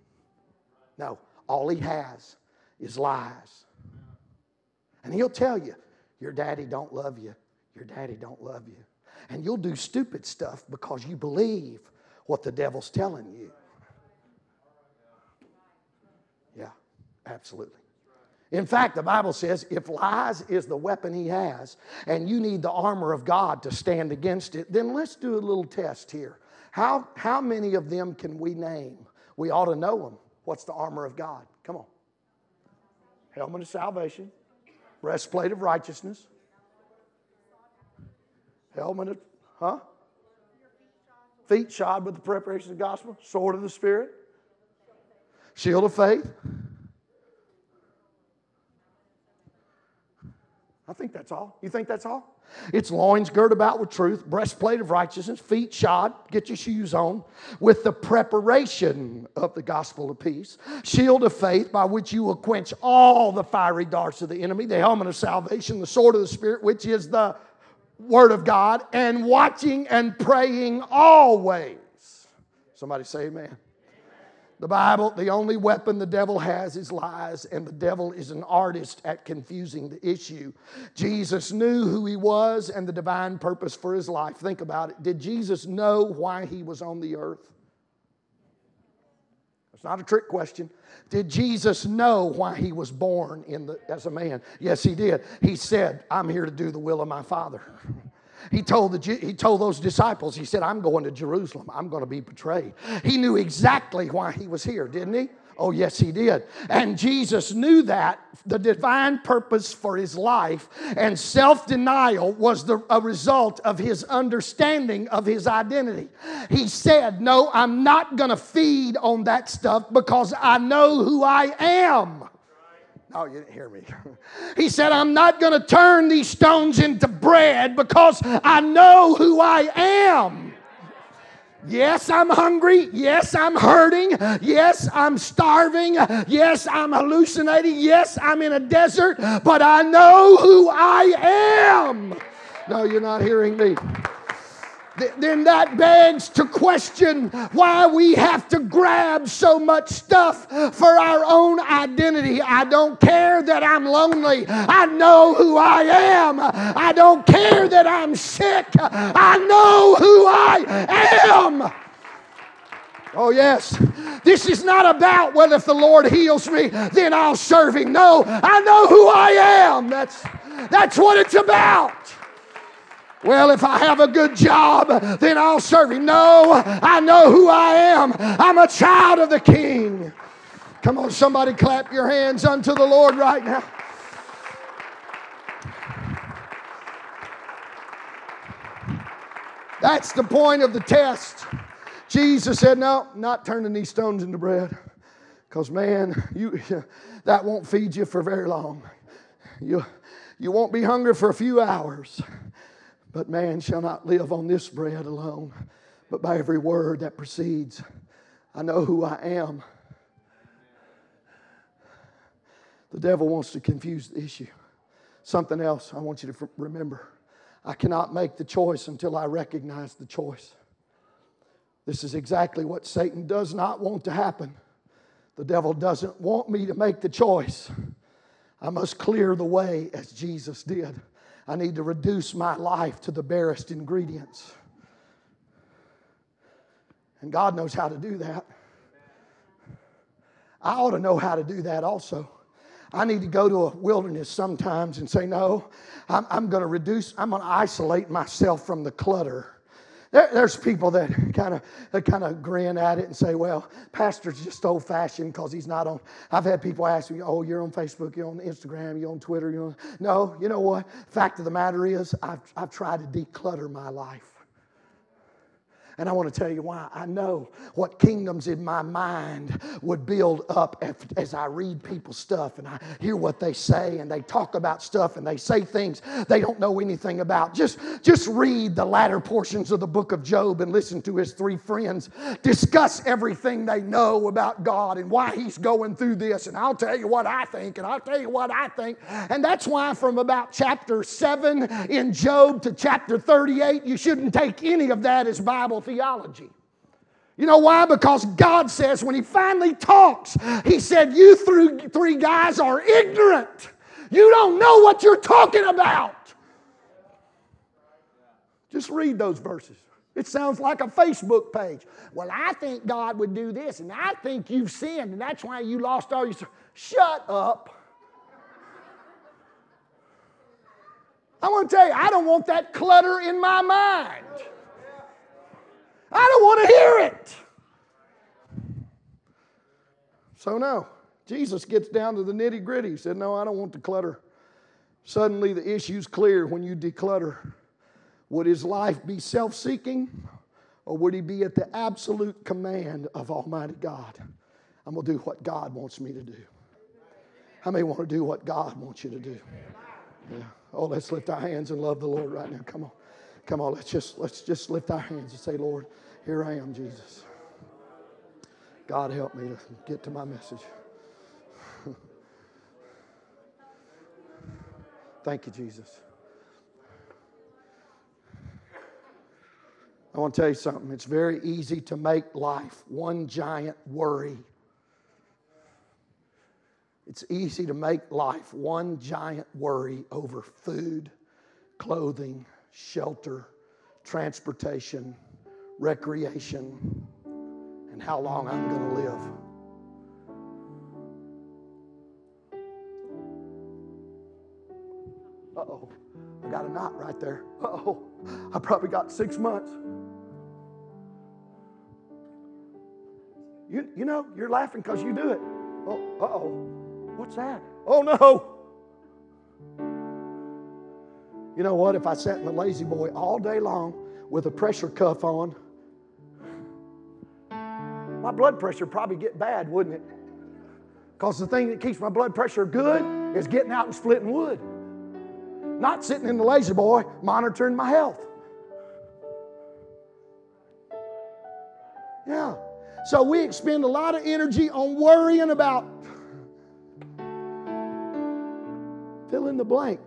No, all he has is lies. And he'll tell you, your daddy don't love you. Your daddy don't love you. And you'll do stupid stuff because you believe what the devil's telling you. Yeah, absolutely. In fact, the Bible says if lies is the weapon he has and you need the armor of God to stand against it, then let's do a little test here. How, how many of them can we name? We ought to know them. What's the armor of God? Come on. Helmet of salvation, breastplate of righteousness, helmet of, huh? Feet shod with the preparation of the gospel, sword of the Spirit, shield of faith. I think that's all. You think that's all? It's loins girt about with truth, breastplate of righteousness, feet shod, get your shoes on, with the preparation of the gospel of peace, shield of faith by which you will quench all the fiery darts of the enemy, the helmet of salvation, the sword of the Spirit, which is the Word of God, and watching and praying always. Somebody say amen. The Bible, the only weapon the devil has is lies, and the devil is an artist at confusing the issue. Jesus knew who he was and the divine purpose for his life. Think about it. Did Jesus know why he was on the earth? It's not a trick question. Did Jesus know why he was born in the, as a man? Yes, he did. He said, I'm here to do the will of my Father. He told the he told those disciples, he said, I'm going to Jerusalem. I'm going to be betrayed. He knew exactly why he was here, didn't he? Oh, yes, he did. And Jesus knew that the divine purpose for his life and self-denial was the, a result of his understanding of his identity. He said, no, I'm not going to feed on that stuff because I know who I am. Oh, you didn't hear me. He said, I'm not going to turn these stones into bread because I know who I am. Yes, I'm hungry. Yes, I'm hurting. Yes, I'm starving. Yes, I'm hallucinating. Yes, I'm in a desert, but I know who I am. No, you're not hearing me. Th- then that begs to question why we have to grab so much stuff for our own identity. I don't care that I'm lonely. I know who I am. I don't care that I'm sick. I know who I am. Oh, yes. This is not about, well, if the Lord heals me, then I'll serve him. No, I know who I am. That's, that's what it's about. Well, if I have a good job, then I'll serve him. No, I know who I am. I'm a child of the King. Come on, somebody clap your hands unto the Lord right now. That's the point of the test. Jesus said, no, not turning these stones into bread. Because, man, you that won't feed you for very long. You, you won't be hungry for a few hours. But man shall not live on this bread alone, but by every word that proceeds. I know who I am. The devil wants to confuse the issue. Something else I want you to remember. I cannot make the choice until I recognize the choice. This is exactly what Satan does not want to happen. The devil doesn't want me to make the choice. I must clear the way as Jesus did. I need to reduce my life to the barest ingredients. And God knows how to do that. I ought to know how to do that also. I need to go to a wilderness sometimes and say, no, I'm, I'm going to reduce, I'm going to isolate myself from the clutter. There, there's people that kind of kind of grin at it and say, well, pastor's just old-fashioned because he's not on. I've had people ask me, oh, you're on Facebook, you're on Instagram, you're on Twitter. You're on... No, you know what? Fact of the matter is I've, I've tried to declutter my life. And I want to tell you why. I know what kingdoms in my mind would build up if, as I read people's stuff and I hear what they say and they talk about stuff and they say things they don't know anything about. Just, just read the latter portions of the book of Job and listen to his three friends discuss everything they know about God and why he's going through this. And I'll tell you what I think and I'll tell you what I think. And that's why from about chapter seven in Job to chapter thirty-eight, you shouldn't take any of that as Bible theology. You know why? Because God says when he finally talks, he said, you through three guys are ignorant. You don't know what you're talking about. Just read those verses. It sounds like a Facebook page. Well, I think God would do this, and I think you've sinned, and that's why you lost all your... Shut up. I want to tell you, I don't want that clutter in my mind. I don't want to hear it. So no, Jesus gets down to the nitty gritty. He said, no, I don't want the clutter. Suddenly the issue's clear when you declutter. Would his life be self-seeking, or would he be at the absolute command of Almighty God? I'm going to do what God wants me to do. How many want to do what God wants you to do? Yeah. Oh, let's lift our hands and love the Lord right now. Come on. Come on, let's just, let's just lift our hands and say, Lord, here I am, Jesus. God, help me to get to my message. Thank you, Jesus. I want to tell you something. It's very easy to make life one giant worry. It's easy to make life one giant worry over food, clothing, shelter, transportation, recreation, and how long I'm going to live. Uh-oh, I got a knot right there. Uh-oh, I probably got six months. You, you know, you're laughing because you do it. Oh, uh-oh, what's that? Oh, no. You know what? If I sat in the lazy boy all day long with a pressure cuff on, my blood pressure would probably get bad, wouldn't it? Because the thing that keeps my blood pressure good is getting out and splitting wood. Not sitting in the lazy boy monitoring my health. Yeah. So we expend a lot of energy on worrying about fill in the blank.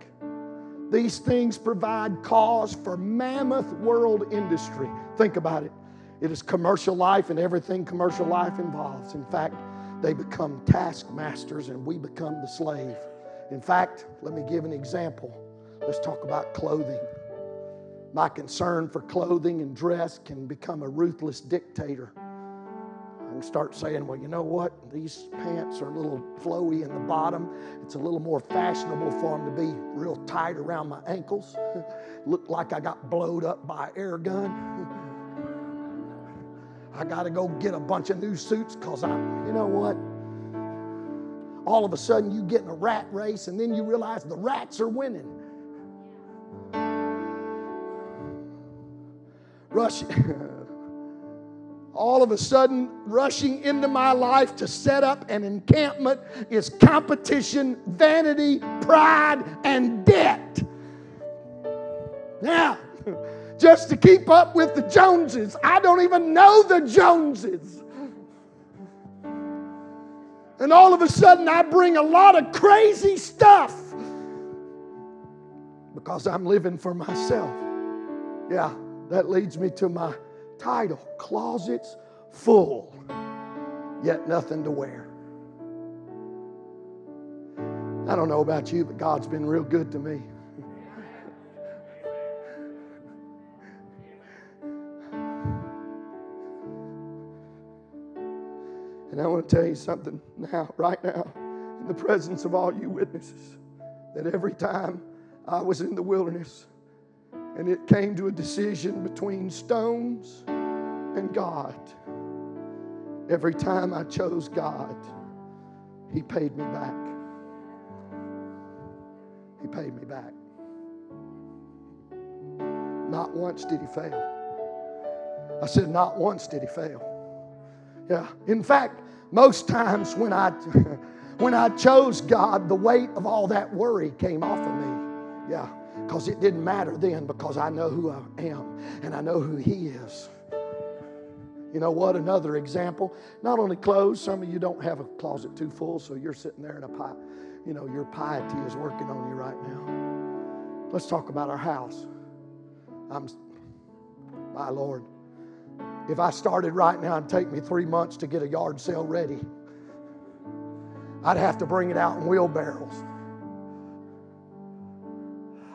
These things provide cause for mammoth world industry. Think about it. It is commercial life and everything commercial life involves. In fact, they become taskmasters and we become the slave. In fact, let me give an example. Let's talk about clothing. My concern for clothing and dress can become a ruthless dictator. I can start saying, well, you know what? These pants are a little flowy in the bottom. It's a little more fashionable for them to be real tight around my ankles. Look like I got blowed up by an air gun. I got to go get a bunch of new suits because I'm, you know what? All of a sudden you get in a rat race and then you realize the rats are winning. Rush. All of a sudden, rushing into my life to set up an encampment is competition, vanity, pride, and debt. Now, just to keep up with the Joneses, I don't even know the Joneses. And all of a sudden, I bring a lot of crazy stuff because I'm living for myself. Yeah, that leads me to my title, closets full, yet nothing to wear. I don't know about you, but God's been real good to me. And I want to tell you something now, right now, in the presence of all you witnesses, that every time I was in the wilderness and it came to a decision between stones and God, every time I chose God, He paid me back. He paid me back. Not once did He fail. I said, not once did He fail. Yeah. In fact, most times when I when I chose God, the weight of all that worry came off of me. Yeah. Because it didn't matter then, because I know who I am and I know who He is. You know what? Another example. Not only clothes. Some of you don't have a closet too full, so you're sitting there in a pie. You know, your piety is working on you right now. Let's talk about our house. I'm, my Lord, if I started right now and take me three months to get a yard sale ready, I'd have to bring it out in wheelbarrows.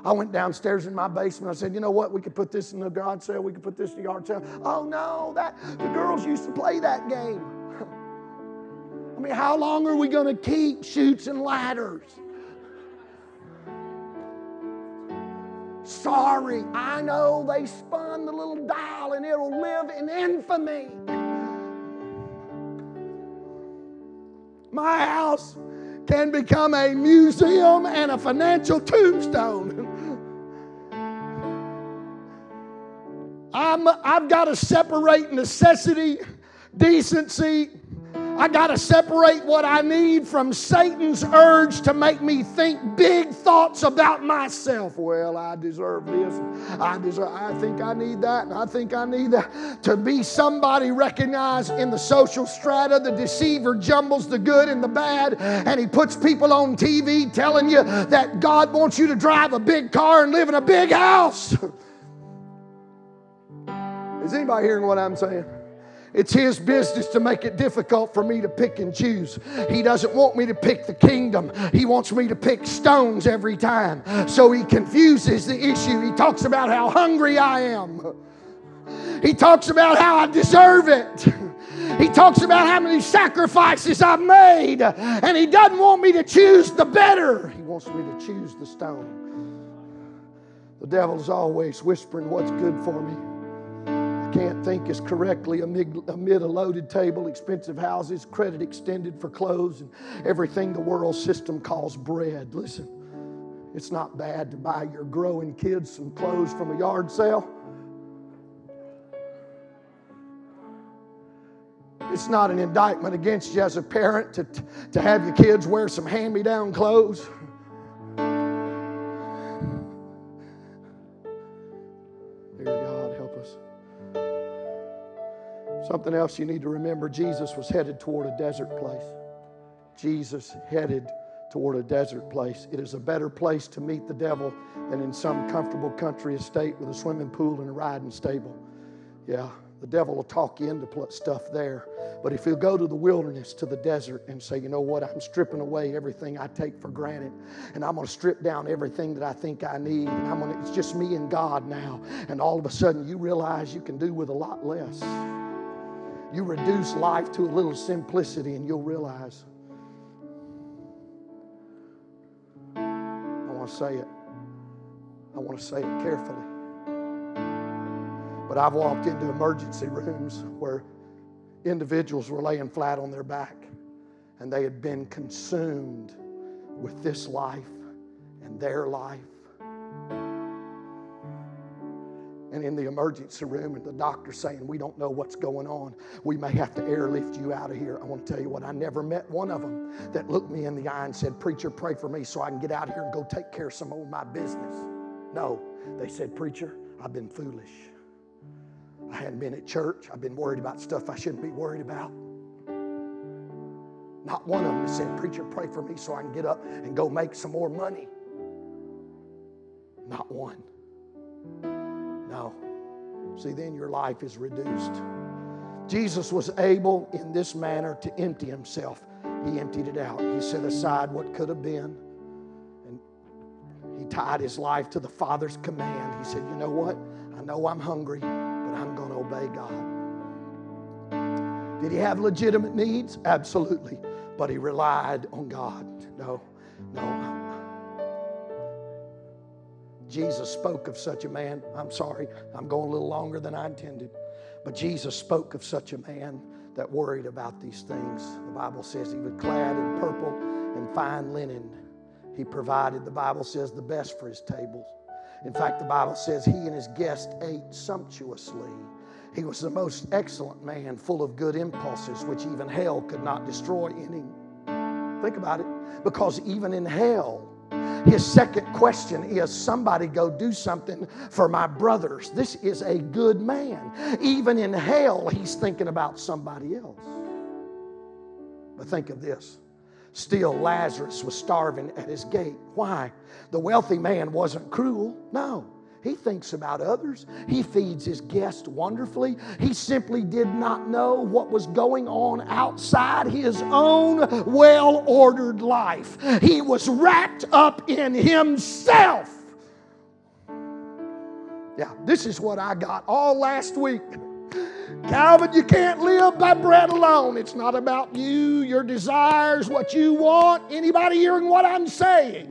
I went downstairs in my basement. I said, you know what? We could put this in the garage sale. We could put this in the yard sale. Oh, no, that the girls used to play that game. I mean, how long are we going to keep Chutes and Ladders? Sorry, I know they spun the little dial and it'll live in infamy. My house can become a museum and a financial tombstone. I'm, I've got to separate necessity, decency. I got to separate what I need from Satan's urge to make me think big thoughts about myself. Well, I deserve this. I deserve. I think I need that. And I think I need that. To be somebody recognized in the social strata, the deceiver jumbles the good and the bad, and he puts people on T V telling you that God wants you to drive a big car and live in a big house. Is anybody hearing what I'm saying? It's His business to make it difficult for me to pick and choose. He doesn't want me to pick the kingdom. He wants me to pick stones every time. So He confuses the issue. He talks about how hungry I am. He talks about how I deserve it. He talks about how many sacrifices I've made. And He doesn't want me to choose the better. He wants me to choose the stone. The devil's always whispering what's good for me. Can't think as correctly amid, amid a loaded table, expensive houses, credit extended for clothes, and everything the world system calls bread. Listen, it's not bad to buy your growing kids some clothes from a yard sale. It's not an indictment against you as a parent to, to have your kids wear some hand-me-down clothes. Something else you need to remember, Jesus was headed toward a desert place. Jesus headed toward a desert place. It is a better place to meet the devil than in some comfortable country estate with a swimming pool and a riding stable. Yeah, the devil will talk you into stuff there. But if you'll go to the wilderness, to the desert, and say, you know what, I'm stripping away everything I take for granted, and I'm going to strip down everything that I think I need, and I'm gonna, it's just me and God now. And all of a sudden you realize you can do with a lot less. You reduce life to a little simplicity and you'll realize. I want to say it. I want to say it carefully. But I've walked into emergency rooms where individuals were laying flat on their back and they had been consumed with this life and their life. And in the emergency room, and the doctor saying, we don't know what's going on. We may have to airlift you out of here. I want to tell you what, I never met one of them that looked me in the eye and said, preacher, pray for me so I can get out of here and go take care of some of my business. No, they said, preacher, I've been foolish. I hadn't been at church. I've been worried about stuff I shouldn't be worried about. Not one of them said, preacher, pray for me so I can get up and go make some more money. Not one. No. See, then your life is reduced. Jesus was able in this manner to empty Himself. He emptied it out. He set aside what could have been. And He tied His life to the Father's command. He said, you know what? I know I'm hungry, but I'm going to obey God. Did he have legitimate needs? Absolutely. But he relied on God. No, no. Jesus spoke of such a man. I'm sorry, I'm going a little longer than I intended. But Jesus spoke of such a man that worried about these things. The Bible says he was clad in purple and fine linen. He provided, the Bible says, the best for his table. In fact, the Bible says he and his guests ate sumptuously. He was the most excellent man, full of good impulses, which even hell could not destroy in him. Think about it. Because even in hell, his second question is, somebody go do something for my brothers. This is a good man. Even in hell, he's thinking about somebody else. But think of this. Still, Lazarus was starving at his gate. Why? The wealthy man wasn't cruel. No. He thinks about others. He feeds his guests wonderfully. He simply did not know what was going on outside his own well-ordered life. He was wrapped up in himself. Yeah, this is what I got all last week. Calvin, you can't live by bread alone. It's not about you, your desires, what you want. Anybody hearing what I'm saying?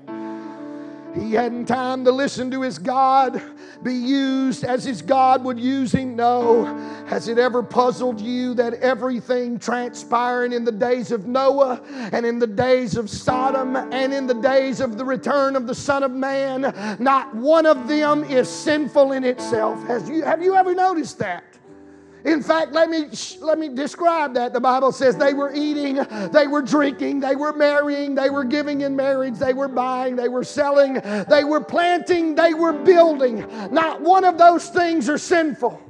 He hadn't time to listen to his God, be used as his God would use him. No. Has it ever puzzled you that everything transpiring in the days of Noah and in the days of Sodom and in the days of the return of the Son of Man, not one of them is sinful in itself? Has you, have you ever noticed that? In fact, let me, let me describe that. The Bible says they were eating, they were drinking, they were marrying, they were giving in marriage, they were buying, they were selling, they were planting, they were building. Not one of those things are sinful.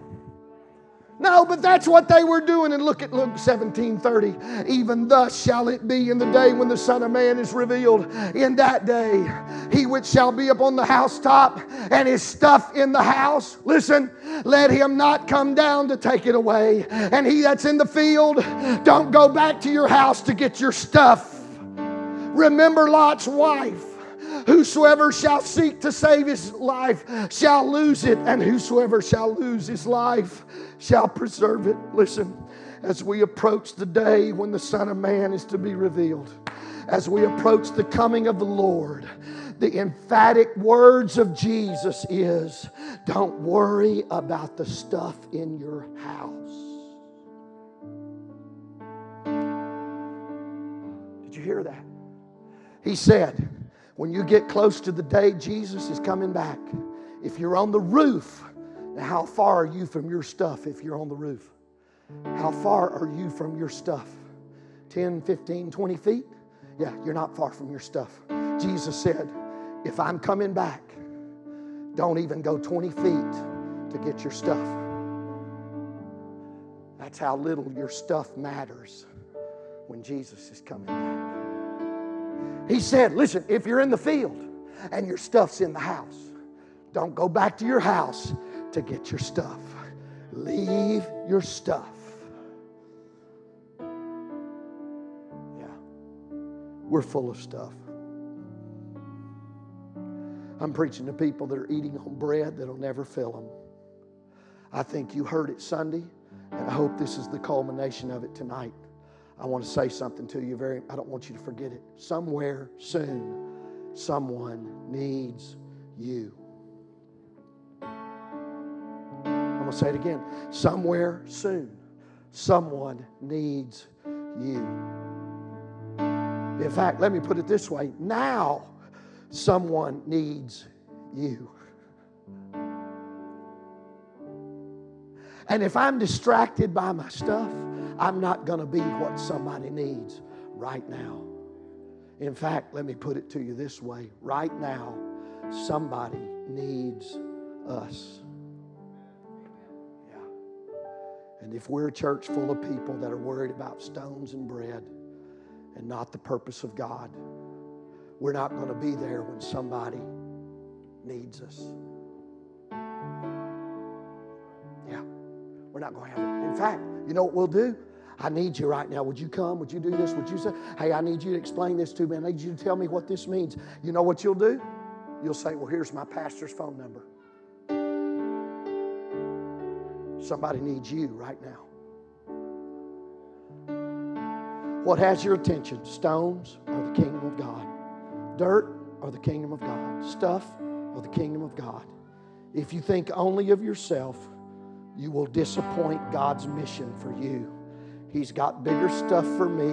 No, but that's what they were doing. And look at Luke seventeen thirty. Even thus shall it be in the day when the Son of Man is revealed. In that day, he which shall be upon the housetop and his stuff in the house, listen, let him not come down to take it away. And he that's in the field, don't go back to your house to get your stuff. Remember Lot's wife. Whosoever shall seek to save his life shall lose it, and whosoever shall lose his life shall preserve it. Listen, as we approach the day when the Son of Man is to be revealed, as we approach the coming of the Lord, the emphatic words of Jesus is, don't worry about the stuff in your house. Did you hear that? He said, when you get close to the day Jesus is coming back, if you're on the roof, now how far are you from your stuff if you're on the roof? How far are you from your stuff? ten, fifteen, twenty feet? Yeah, you're not far from your stuff. Jesus said, if I'm coming back, don't even go twenty feet to get your stuff. That's how little your stuff matters when Jesus is coming back. He said, listen, if you're in the field and your stuff's in the house, don't go back to your house to get your stuff. Leave your stuff. Yeah, we're full of stuff. I'm preaching to people that are eating on bread that'll never fill them. I think you heard it Sunday, and I hope this is the culmination of it tonight. I want to say something to you. Very, I don't want you to forget it. Somewhere soon, someone needs you. I'm going to say it again. Somewhere soon, someone needs you. In fact, let me put it this way. Now, someone needs you. And if I'm distracted by my stuff, I'm not going to be what somebody needs right now. In fact, let me put it to you this way. Right now, somebody needs us. Yeah. And if we're a church full of people that are worried about stones and bread and not the purpose of God, we're not going to be there when somebody needs us. Yeah. We're not going to have it. In fact, you know what we'll do? I need you right now. Would you come? Would you do this? Would you say, hey, I need you to explain this to me. I need you to tell me what this means. You know what you'll do? You'll say, well, here's my pastor's phone number. Somebody needs you right now. What has your attention? Stones are the kingdom of God. Dirt are the kingdom of God. Stuff are the kingdom of God. If you think only of yourself, you will disappoint God's mission for you. He's got bigger stuff for me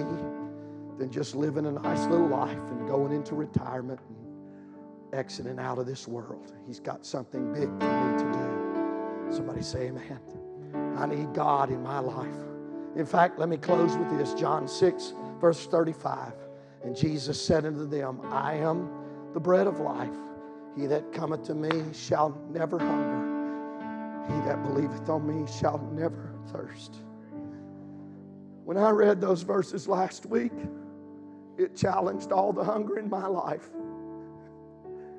than just living a nice little life and going into retirement and exiting out of this world. He's got something big for me to do. Somebody say amen. I need God in my life. In fact, let me close with this. John six, verse thirty-five. And Jesus said unto them, I am the bread of life. He that cometh to me shall never hunger. He that believeth on me shall never thirst. When I read those verses last week, it challenged all the hunger in my life.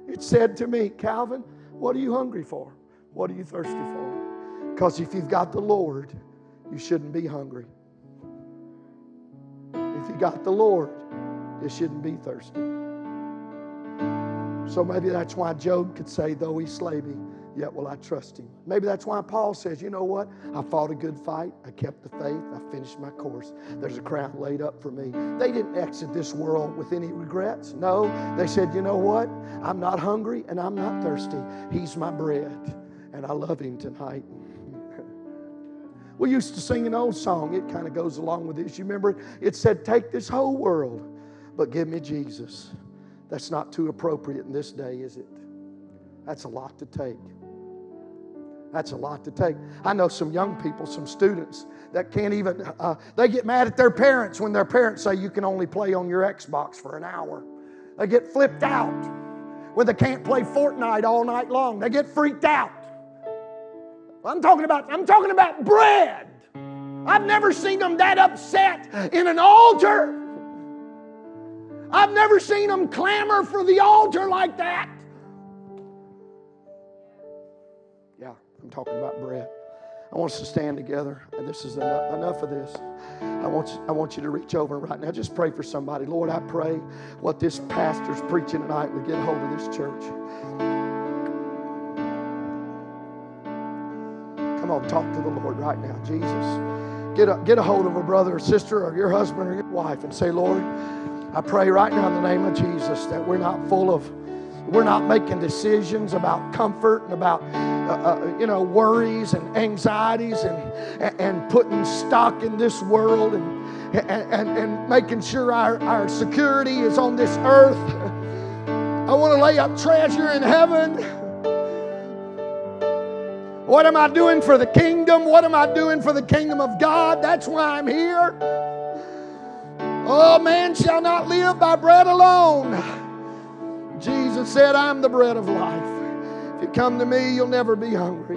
It said to me, Calvin, what are you hungry for? What are you thirsty for? Because if you've got the Lord, you shouldn't be hungry. If you got the Lord, you shouldn't be thirsty. So maybe that's why Job could say, though he slay me, yet will I trust him. Maybe that's why Paul says, you know what? I fought a good fight. I kept the faith. I finished my course. There's a crown laid up for me. They didn't exit this world with any regrets. No, they said, you know what? I'm not hungry and I'm not thirsty. He's my bread and I love him tonight. We used to sing an old song. It kind of goes along with this. You remember? It said, take this whole world, but give me Jesus. That's not too appropriate in this day, is it? That's a lot to take. That's a lot to take. I know some young people, some students that can't even, uh, they get mad at their parents when their parents say you can only play on your Xbox for an hour. They get flipped out when they can't play Fortnite all night long. They get freaked out. I'm talking about, I'm talking about bread. I've never seen them that upset in an altar. I've never seen them clamor for the altar like that. Yeah, I'm talking about bread. I want us to stand together. This is enough, enough of this. I want, you, I want you to reach over right now. Just pray for somebody. Lord, I pray what this pastor's preaching tonight would get hold of this church. Come on, talk to the Lord right now. Jesus, get a, get a hold of a brother or sister or your husband or your wife and say, Lord, I pray right now in the name of Jesus that we're not full of, we're not making decisions about comfort and about, uh, uh, you know, worries and anxieties and, and, and putting stock in this world and, and, and making sure our, our security is on this earth. I want to lay up treasure in heaven. What am I doing for the kingdom? What am I doing for the kingdom of God? That's why I'm here. Oh, man shall not live by bread alone. Jesus said, I'm the bread of life. If you come to me, you'll never be hungry.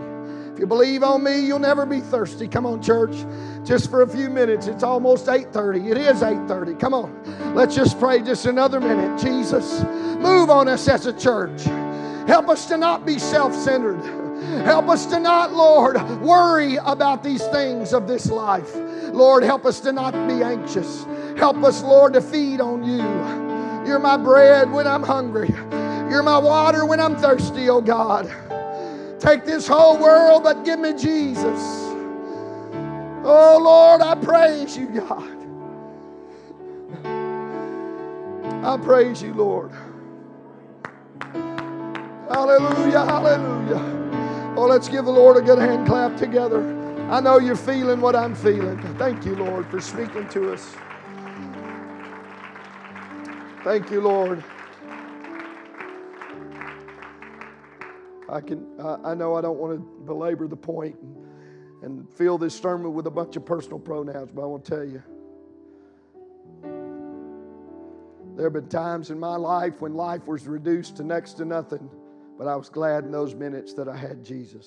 If you believe on me, you'll never be thirsty. Come on, church, just for a few minutes. It's almost eight thirty. It is eight thirty. Come on, let's just pray just another minute. Jesus, move on us as a church. Help us to not be self-centered. Help us to not, Lord, worry about these things of this life. Lord, help us to not be anxious. Help us, Lord, to feed on you. You're my bread when I'm hungry. You're my water when I'm thirsty, oh God. Take this whole world, but give me Jesus. Oh, Lord, I praise you, God. I praise you, Lord. Hallelujah, hallelujah. Oh, let's give the Lord a good hand clap together. I know you're feeling what I'm feeling. Thank you, Lord, for speaking to us. Thank you, Lord. I can. Uh, I know I don't want to belabor the point and, and fill this sermon with a bunch of personal pronouns, but I want to tell you, there have been times in my life when life was reduced to next to nothing, but I was glad in those minutes that I had Jesus.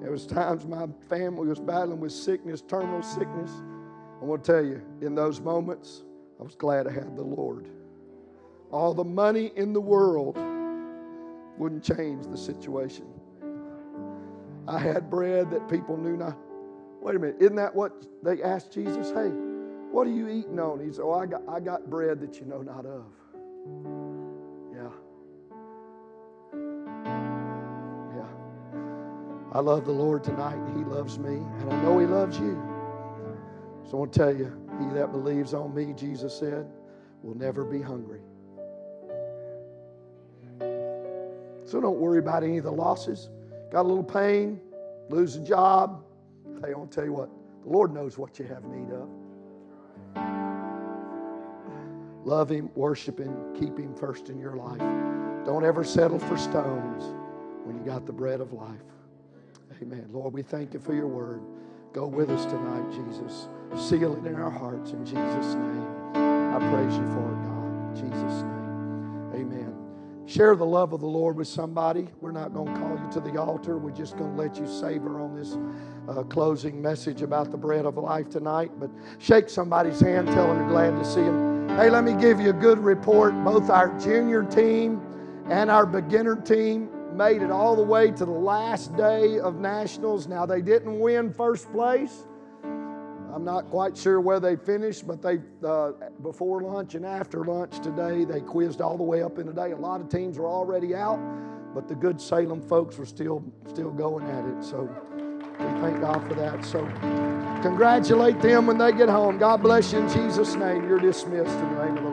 There was times my family was battling with sickness, terminal sickness. I want to tell you, in those moments, I was glad I had the Lord. All the money in the world wouldn't change the situation. I had bread that people knew not. Wait a minute, isn't that what they asked Jesus? Hey, what are you eating on? He said, oh, I got, I got bread that you know not of. Yeah. I love the Lord tonight, and He loves me, and I know He loves you. So I want to tell you, he that believes on me, Jesus said, will never be hungry. So don't worry about any of the losses. Got a little pain, lose a job. Hey, I want to tell you what, the Lord knows what you have need of. Love Him, worship Him, keep Him first in your life. Don't ever settle for stones when you got the bread of life. Amen. Lord, we thank you for your word. Go with us tonight, Jesus. Seal it in our hearts in Jesus' name. I praise you for it, God. In Jesus' name. Amen. Share the love of the Lord with somebody. We're not going to call you to the altar. We're just going to let you savor on this uh, closing message about the bread of life tonight. But shake somebody's hand. Tell them you're glad to see them. Hey, let me give you a good report. Both our junior team and our beginner team made it all the way to the last day of nationals. Now, they didn't win first place. I'm not quite sure where they finished, but they uh, before lunch and after lunch today, they quizzed all the way up in today. A lot of teams were already out, but the good Salem folks were still, still going at it. So we thank God for that. So congratulate them when they get home. God bless you in Jesus' name. You're dismissed in the name of